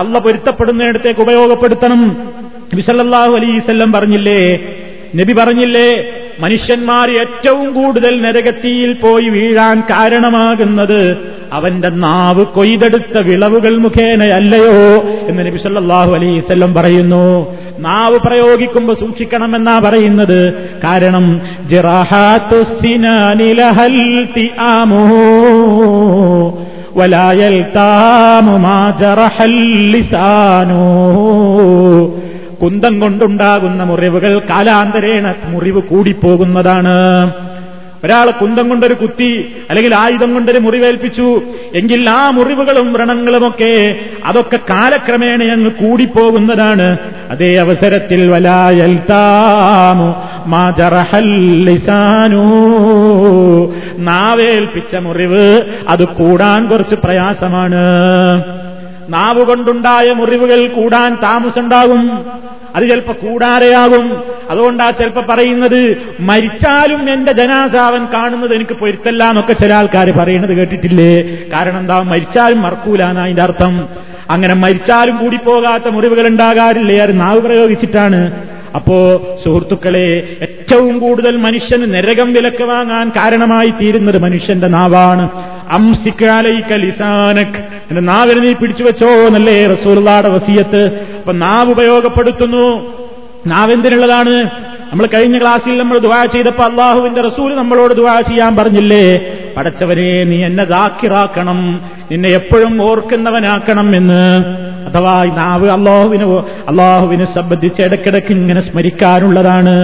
അള്ള പൊരുത്തപ്പെടുന്നിടത്തേക്ക് ഉപയോഗപ്പെടുത്തണം. നബി സല്ലല്ലാഹു അലൈഹി വസല്ലം പറഞ്ഞില്ലേ, നബി പറഞ്ഞില്ലേ, മനുഷ്യന്മാർ ഏറ്റവും കൂടുതൽ നരകത്തിയിൽ പോയി വീഴാൻ കാരണമാകുന്നത് അവന്റെ നാവ് കൊയ്തെടുത്ത വിളവുകൾ മുഖേനയല്ലയോ എന്ന് നബി സല്ലല്ലാഹു അലൈഹി വസല്ലം പറയുന്നു. നാവ് പ്രയോഗിക്കുമ്പോൾ സൂക്ഷിക്കണമെന്നാ പറയുന്നത്. കാരണം ജിറാഹാതു സിനാനി ലഹൽ തിആമു വലാ യൽതാമു മാ ജറഹൽ ലിസാനു. കുന്തം കൊണ്ടുണ്ടാകുന്ന മുറിവുകൾ കാലാന്തരേണ മുറിവ് കൂടിപ്പോകുന്നതാണ്. ഒരാൾ കുന്തം കൊണ്ടൊരു കുത്തി അല്ലെങ്കിൽ ആയുധം കൊണ്ടൊരു മുറിവേൽപ്പിച്ചു എങ്കിൽ ആ മുറിവുകളും വ്രണങ്ങളുമൊക്കെ അതൊക്കെ കാലക്രമേണ അങ്ങ് കൂടിപ്പോകുന്നതാണ്. അതേ അവസരത്തിൽ വലാ യൽതാമു മാ ജറഹൽ ലിസാനു, നാവേൽപ്പിച്ച മുറിവ് അത് കൂടാൻ കുറച്ച് പ്രയാസമാണ്. നാവ് കൊണ്ടുണ്ടായ മുറിവുകൾ കൂടാൻ താമസമുണ്ടാകും. അത് ചിലപ്പോൾ കൂടാരെയാകും. അതുകൊണ്ടാ ചിലപ്പോ പറയുന്നത് മരിച്ചാലും എന്റെ ജനാസാവൻ കാണുന്നത് എനിക്ക് പൊരുത്തല്ല എന്നൊക്കെ ചില ആൾക്കാർ പറയണത് കേട്ടിട്ടില്ലേ. കാരണം എന്താ, മരിച്ചാലും മറക്കൂലാന്നാ അതിന്റെ അർത്ഥം. അങ്ങനെ മരിച്ചാലും കൂടിപ്പോകാത്ത മുറിവുകൾ ഉണ്ടാകാറില്ലേ, അത് നാവ് പ്രയോഗിച്ചിട്ടാണ്. അപ്പോ സുഹൃത്തുക്കളെ, ഏറ്റവും കൂടുതൽ മനുഷ്യന് നരകം വിലക്ക് വാങ്ങാൻ കാരണമായി തീരുന്നത് മനുഷ്യന്റെ നാവാണ്. എന്റെ നാവിന് നീ പിടിച്ചു വെച്ചോ എന്നല്ലേ റസൂലുള്ളാഹിയുടെ വസിയത്ത്. അപ്പൊ നാവ് ഉപയോഗപ്പെടുത്തുന്നു. നാവെന്തിനുള്ളതാണ്? നമ്മൾ കഴിഞ്ഞ ക്ലാസ്സിൽ നമ്മൾ ദുആ ചെയ്തപ്പോൾ അള്ളാഹുവിന്റെ റസൂൽ നമ്മളോട് ദുആ ചെയ്യാൻ പറഞ്ഞില്ലേ, പടച്ചവനെ നീ എന്നെ ദാക്കിറാക്കണം, നിന്നെ എപ്പോഴും ഓർക്കുന്നവനാക്കണം എന്ന്. അഥവാ നാവ് അള്ളാഹുവിനെ സംബന്ധിച്ച് ഇടയ്ക്കിടയ്ക്ക് ഇങ്ങനെ സ്മരിക്കാനുള്ളതാണ്.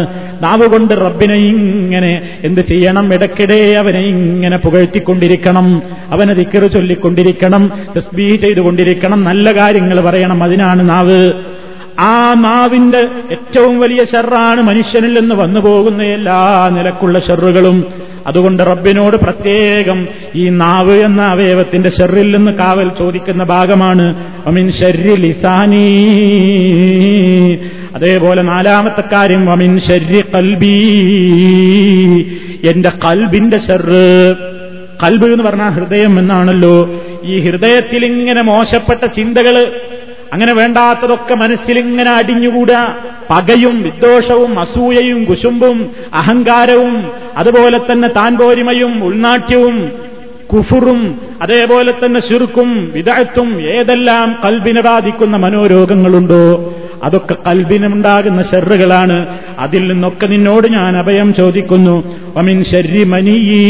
നാവ് കൊണ്ട് റബ്ബിനെ ഇങ്ങനെ എന്ത് ചെയ്യണം, ഇടയ്ക്കിടെ അവനെ ഇങ്ങനെ പുകഴ്ത്തിക്കൊണ്ടിരിക്കണം, അവനെ ദിക്റ് ചൊല്ലിക്കൊണ്ടിരിക്കണം, തസ്ബീഹ് ചെയ്തുകൊണ്ടിരിക്കണം, നല്ല കാര്യങ്ങൾ പറയണം. അതിനാണ് നാവ്. ആ നാവിന്റെ ഏറ്റവും വലിയ ശർറാണ് മനുഷ്യനിൽ നിന്ന് വന്നുപോകുന്ന എല്ലാ നിലക്കുള്ള ശർറുകളും. അതുകൊണ്ട് റബ്ബിനോട് പ്രത്യേകം ഈ നാവ് എന്ന അവയവത്തിന്റെ ശർറിൽ നിന്ന് കാവൽ ചോദിക്കുന്ന ഭാഗമാണ് വമിൻ ശർരി ലിസാനി. അതേപോലെ നാലാമത്തെ കാര്യം വമിൻ ശർരി ഖൽബി, എന്റെ ഖൽബിന്റെ ശർറ്. ഖൽബ് എന്ന് പറഞ്ഞാൽ ഹൃദയം എന്നാണല്ലോ. ഈ ഹൃദയത്തിൽ ഇങ്ങനെ മോശപ്പെട്ട ചിന്തകള്, അങ്ങനെ വേണ്ടാത്തതൊക്കെ മനസ്സിലിങ്ങനെ അടിഞ്ഞുകൂടാ. പകയും വിദ്വേഷവും അസൂയയും കുശുമ്പും അഹങ്കാരവും, അതുപോലെ തന്നെ താൻപോരിമയും ഉൾനാട്യവും കുഫുറും, അതേപോലെ തന്നെ ശിർക്കും വിദഅത്തും, ഏതെല്ലാം കൽബിനെ ബാധിക്കുന്ന മനോരോഗങ്ങളുണ്ടോ അതൊക്കെ കൽബിനുണ്ടാകുന്ന ശർറുകളാണ്. അതിൽ നിന്നൊക്കെ നിന്നോട് ഞാൻ അഭയം ചോദിക്കുന്നു. വമിൻ ശർരി മനിയി.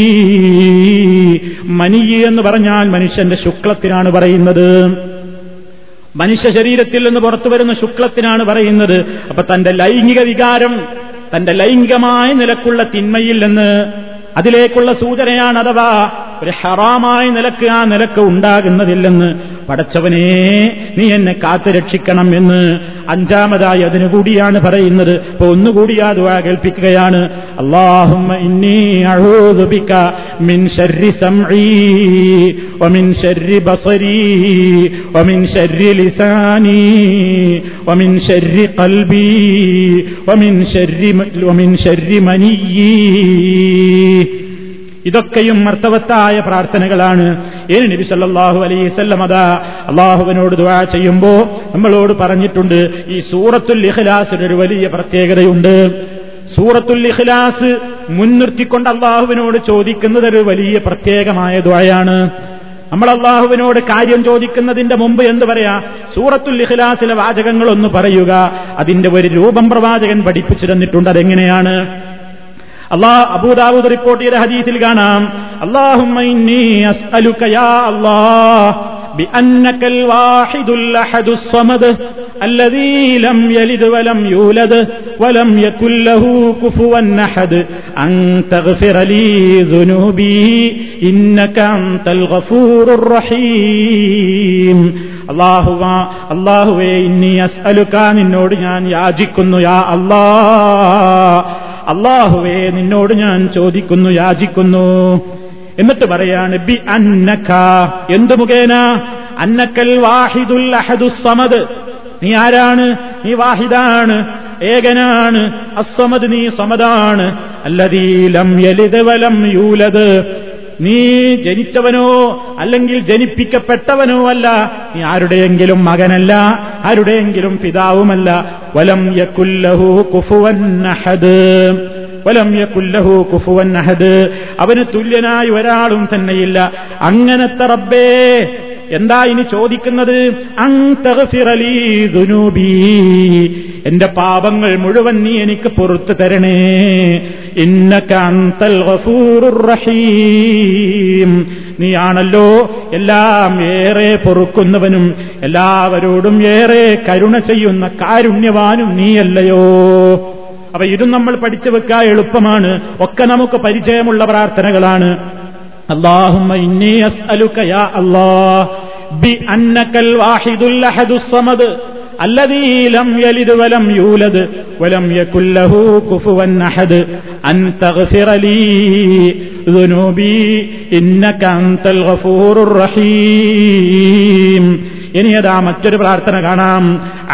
മനിയി എന്ന് പറഞ്ഞാൽ മനുഷ്യന്റെ ശുക്ലത്തിനാണ് പറയുന്നത്, മനുഷ്യ ശരീരത്തിൽ നിന്ന് പുറത്തു വരുന്ന ശുക്ലത്തിനാണ് പറയുന്നത്. അപ്പൊ തന്റെ ലൈംഗിക വികാരം, തന്റെ ലൈംഗികമായ നിലക്കുള്ള തിന്മയിൽ നിന്ന് അതിലേക്കുള്ള സൂചനയാണ്. അഥവാ ഒരു ഹറാമായ നിലക്ക്, ആ നിലക്ക് ഉണ്ടാകുന്നതില്ലെന്ന് പടച്ചവനെ നീ എന്നെ കാത്തു രക്ഷിക്കണം എന്ന്. അഞ്ചാമതായി അതിനുകൂടിയാണ് പറയുന്നത്. അപ്പൊ ഒന്നുകൂടി ആ ദുആ കേൾപ്പിക്കുകയാണ്. അല്ലാഹുമ്മ ഇന്നി അഊദു ബിക മിൻ ശർരി സംഈ വമിൻ ശർരി ബസരീ വമിൻ ശർരി ലിസാനീ വമിൻ ശർരി ഖൽബീ വമിൻ ശർരി മനീ. ഇതൊക്കെയും മർത്തവത്തായ പ്രാർത്ഥനകളാണ്. നബി സല്ലല്ലാഹു അലൈഹി വസല്ലം അതാ അള്ളാഹുവിനോട് ദുആ ചെയ്യുമ്പോ നമ്മളോട് പറഞ്ഞിട്ടുണ്ട്. ഈ സൂറത്തുൽ ഇഖ്ലാസിന് ഒരു വലിയ പ്രത്യേകതയുണ്ട്. സൂറത്തുൽ ഇഖ്ലാസ് മുൻനിർത്തിക്കൊണ്ട് അള്ളാഹുവിനോട് ചോദിക്കുന്നത് ഒരു വലിയ പ്രത്യേകമായ ദുആയാണ്. നമ്മൾ അള്ളാഹുവിനോട് കാര്യം ചോദിക്കുന്നതിന്റെ മുമ്പ് എന്ത് പറയാ? സൂറത്തുൽ ഇഖ്ലാസിലെ വാചകങ്ങളൊന്ന് പറയുക. അതിന്റെ ഒരു രൂപം പ്രവാചകൻ പഠിപ്പിച്ചു തന്നിട്ടുണ്ട്. അതെങ്ങനെയാണ്? അബൂ ദാവൂദ് റിപ്പോർട്ട് ചെയ്ത ഹദീസിൽ കാണാം. അല്ലാഹുമ്മ ഇന്നി അസ്അലുക യാ അല്ലാഹ് ബിഅന്നകൽ വാഹിദുൽ അഹദുസ് സമദ് അല്ലദീ ലം യലിദ് വലം യൂലദ് വലം യകുൽ ലഹു കുഫുവൻ അഹദ് അൻ തഗ്ഫിറ ലീ ദുനൂബി ഇന്നക അൻതൽ ഗഫൂറുർ റഹീം. അല്ലാഹുവേ ഇന്നി അസ്അലുക, നിന്നോട് ഞാൻ യാചിക്കുന്നു, യാ അല്ലാഹ്, അള്ളാഹുവേ നിന്നോട് ഞാൻ ചോദിക്കുന്നു, യാചിക്കുന്നു. എന്നിട്ട് പറയാണ് ബി അന്നക, എന്തു മുഖേന? അന്നക്കൽ വാഹിദുൽ അഹദുസ് സമദ്, നീ ആരാണ്? നീ വാഹിദാണ്, ഏകനാണ്. അസ്സമദ്, നീ സമദാണ്. അല്ലദീ ലം യലിദ് വലം യൂലദ്, നീ ജനിച്ചവനോ അല്ലെങ്കിൽ ജനിപ്പിക്കപ്പെട്ടവനോ അല്ല. നീ ആരുടെയെങ്കിലും മകനല്ല, ആരുടെയെങ്കിലും പിതാവുമല്ല. വലം യകുൽ ലഹു കുഫുവൻ അഹദ്, വലം യകുൽ ലഹു കുഫുവൻ അഹദ്, അവന് തുല്യനായി ഒരാളും തന്നെയില്ല. അങ്ങനത്തെ റബ്ബേ, എന്താ ഇനി ചോദിക്കുന്നത്? അൻ തഗ്ഫിറ ലീ ദുനൂബി, എന്റെ പാപങ്ങൾ മുഴുവൻ നീ എനിക്ക് പുറത്തു തരണേ. ഇന്നക അൻതൽ ഗഫൂറുർ റഹീം, നീയാണല്ലോ എല്ലാം ഏറെ പൊറുക്കുന്നവനും എല്ലാവരോടും ഏറെ കരുണ ചെയ്യുന്ന കാരുണ്യവാനും നീയല്ലയോ. അപ്പൊ ഇതും നമ്മൾ പഠിച്ചു വെക്കാൻ എളുപ്പമാണ്. ഒക്കെ നമുക്ക് പരിചയമുള്ള പ്രാർത്ഥനകളാണ്. اللهم إني أسألك يا الله بأنك الواحد الأحد الصمد الذي لم يلد ولم يولد ولم يكن له كفوا أحد أن تغفر لي ذنوبي إنك أنت الغفور الرحيم. ഇനി അതാ മറ്റൊരു പ്രാർത്ഥന കാണാം.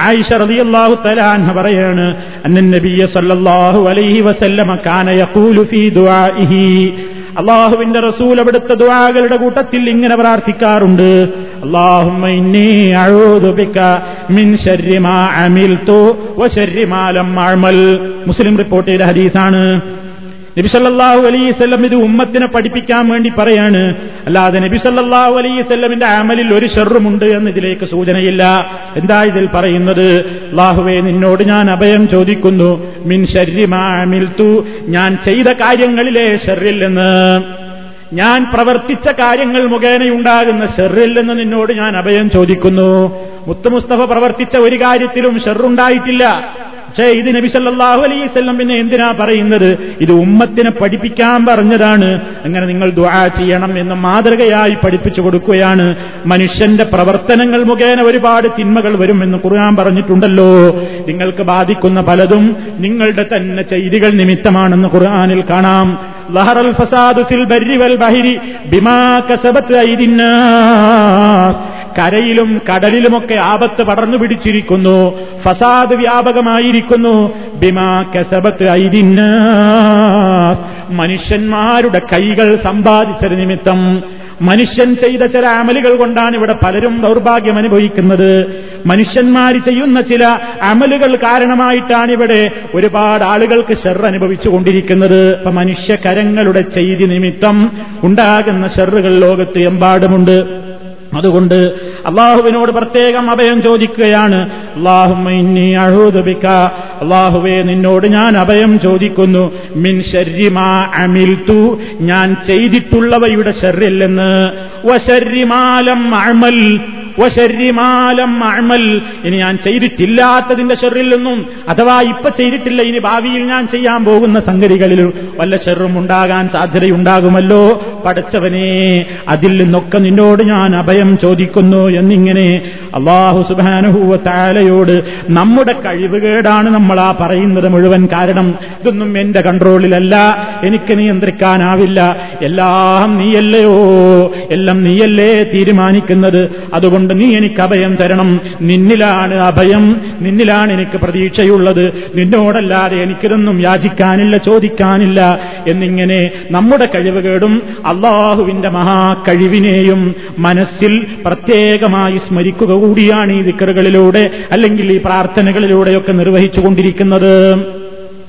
ആയിഷ റളിയല്ലാഹു തആല അൻഹ പറയാണ്, അന്ന നബിയ സല്ലല്ലാഹു അലൈഹി വസല്ലമ കാന യഖൂലു ഫീ ദുആഇഹി. അല്ലാഹുവിന്റെ റസൂൽ അവിടുത്തെ ദുആകളുടെ കൂട്ടത്തിൽ ഇങ്ങനെ പ്രാർത്ഥിക്കാറുണ്ട്, اللهم إني أعوذ بك من شر ما عملت وشر ما لم أعمل. മുസ്ലിം റിപ്പോർട്ട് ചെയ്ത ഹദീസാണ്. നബി സല്ലല്ലാഹു അലൈഹി വസല്ലം ഇത് ഉമ്മത്തിനെ പഠിപ്പിക്കാൻ വേണ്ടി പറയാണ്, അല്ലാതെ നബി സല്ലല്ലാഹു അലൈഹി വസല്ലമിന്റെ അമലിൽ ഒരു ഷർറുമുണ്ട് എന്ന് ഇതിലേക്ക് സൂചനയില്ല. എന്താ ഇതിൽ പറയുന്നത്? അല്ലാഹുവേ, നിന്നോട് ഞാൻ അഭയം ചോദിക്കുന്നു, മിൻ ശർരി മാ അമിൽതു, ഞാൻ ചെയ്ത കാര്യങ്ങളിലെ ഷർറിൽ നിന്ന്, ഞാൻ പ്രവർത്തിച്ച കാര്യങ്ങൾ മുഖേനയുണ്ടാകുന്ന ഷെറിൽ നിന്ന് നിന്നോട് ഞാൻ അഭയം ചോദിക്കുന്നു. മുത്തു മുസ്തഫ പ്രവർത്തിച്ച ഒരു കാര്യത്തിലും ഷെറുണ്ടായിട്ടില്ല. പക്ഷേ ഇത് നബി സല്ലല്ലാഹു അലൈഹി വസല്ലം പിന്നെ എന്തിനാ പറയുന്നത്? ഇത് ഉമ്മത്തിനെ പഠിപ്പിക്കാൻ പറഞ്ഞതാണ്. അങ്ങനെ നിങ്ങൾ ദുആ ചെയ്യണം എന്ന് മാതൃകയായി പഠിപ്പിച്ചു കൊടുക്കുകയാണ്. മനുഷ്യന്റെ പ്രവർത്തനങ്ങൾ മുഖേന ഒരുപാട് തിന്മകൾ വരുമെന്ന് ഖുർആൻ പറഞ്ഞിട്ടുണ്ടല്ലോ. നിങ്ങൾക്ക് ബാധിക്കുന്ന പലതും നിങ്ങളുടെ തന്നെ ചെയ്തികൾ നിമിത്തമാണെന്ന് ഖുർആനിൽ കാണാം. ലഹറൽ ഫസാദു ഫിൽ ബർരി വൽ ബഹരി ബിമാ കസബത് ഐദിന്നാസ്. കരയിലും കടലിലുമൊക്കെ ആപത്ത് പടർന്നു പിടിച്ചിരിക്കുന്നു, ഫസാദ് വ്യാപകമായിരിക്കുന്നു. ബിമാ കസബത് ഐദിന്നാസ്, മനുഷ്യന്മാരുടെ കൈകൾ സമ്പാദിച്ചത് നിമിത്തം, മനുഷ്യൻ ചെയ്ത ചില അമലുകൾ കൊണ്ടാണ് ഇവിടെ പലരും ദൗർഭാഗ്യം അനുഭവിക്കുന്നത്. മനുഷ്യന്മാർ ചെയ്യുന്ന ചില അമലുകൾ കാരണമായിട്ടാണ് ഇവിടെ ഒരുപാട് ആളുകൾക്ക് ഷർറ് അനുഭവിച്ചു കൊണ്ടിരിക്കുന്നത്. അപ്പൊ മനുഷ്യകരങ്ങളുടെ ചെയ്തി നിമിത്തം ഉണ്ടാകുന്ന ഷർറുകൾ ലോകത്ത് എമ്പാടുമുണ്ട്. അതുകൊണ്ട് അള്ളാഹുവിനോട് പ്രത്യേകം അഭയം ചോദിക്കുകയാണ്. അല്ലാഹുമ്മ ഇന്നി അഊദു ബിക, അല്ലാഹുവേ നിന്നോട് ഞാൻ അഭയം ചോദിക്കുന്നു, മിൻ ശർരി മാ അമിൽതു, ഞാൻ ചെയ്തിട്ടുള്ളവയുടെ ഷർറിൽ നിന്ന്, വശർരി മാ ലം അഅമൽ, ഇനി ഞാൻ ചെയ്തിട്ടില്ലാത്തതിന്റെ ഷെറിൽ നിന്നും, അഥവാ ഇപ്പൊ ചെയ്തിട്ടില്ല ഇനി ഭാവിയിൽ ഞാൻ ചെയ്യാൻ പോകുന്ന സംഗതികളിൽ വല്ല ഷെറും ഉണ്ടാകാൻ സാധ്യതയുണ്ടാകുമല്ലോ, പടച്ചവനെ അതിൽ നിന്നൊക്കെ നിന്നോട് ഞാൻ അഭയം ചോദിക്കുന്നു എന്നിങ്ങനെ അല്ലാഹു സുബ്ഹാനഹു വ തആലയോട്. നമ്മുടെ കഴിവുകേടാണ് നമ്മൾ ആ പറയുന്നത് മുഴുവൻ. കാരണം ഇതൊന്നും എന്റെ കൺട്രോളിലല്ല, എനിക്ക് നിയന്ത്രിക്കാനാവില്ല. എല്ലാം നീയല്ലയോ, എല്ലാം നീയല്ലേ തീരുമാനിക്കുന്നത്. അതുകൊണ്ട് നീ എനിക്ക് അഭയം തരണം. നിന്നിലാണ് അഭയം, നിന്നിലാണ് എനിക്ക് പ്രതീക്ഷയുള്ളത്. നിന്നോടല്ലാതെ എനിക്കിതൊന്നും യാചിക്കാനില്ല, ചോദിക്കാനില്ല എന്നിങ്ങനെ നമ്മുടെ കഴിവുകേടും അള്ളാഹുവിന്റെ മഹാകഴിവിനെയും മനസ്സിൽ പ്രത്യേകമായി സ്മരിക്കുക കൂടിയാണ് ഈ ദിക്റുകളിലൂടെ അല്ലെങ്കിൽ ഈ പ്രാർത്ഥനകളിലൂടെയൊക്കെ നിർവഹിച്ചു കൊണ്ടിരിക്കുന്നത്.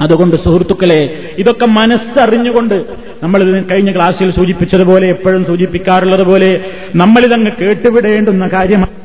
അതുകൊണ്ട് സുഹൃത്തുക്കളെ, ഇതൊക്കെ മനസ്സറിഞ്ഞുകൊണ്ട് നമ്മളിത് കഴിഞ്ഞ ക്ലാസ്സിൽ സൂചിപ്പിച്ചതുപോലെ, എപ്പോഴും സൂചിപ്പിക്കാറുള്ളത് പോലെ, നമ്മളിതങ്ങ് കേട്ടുവിടേണ്ടുന്ന കാര്യമാണ്.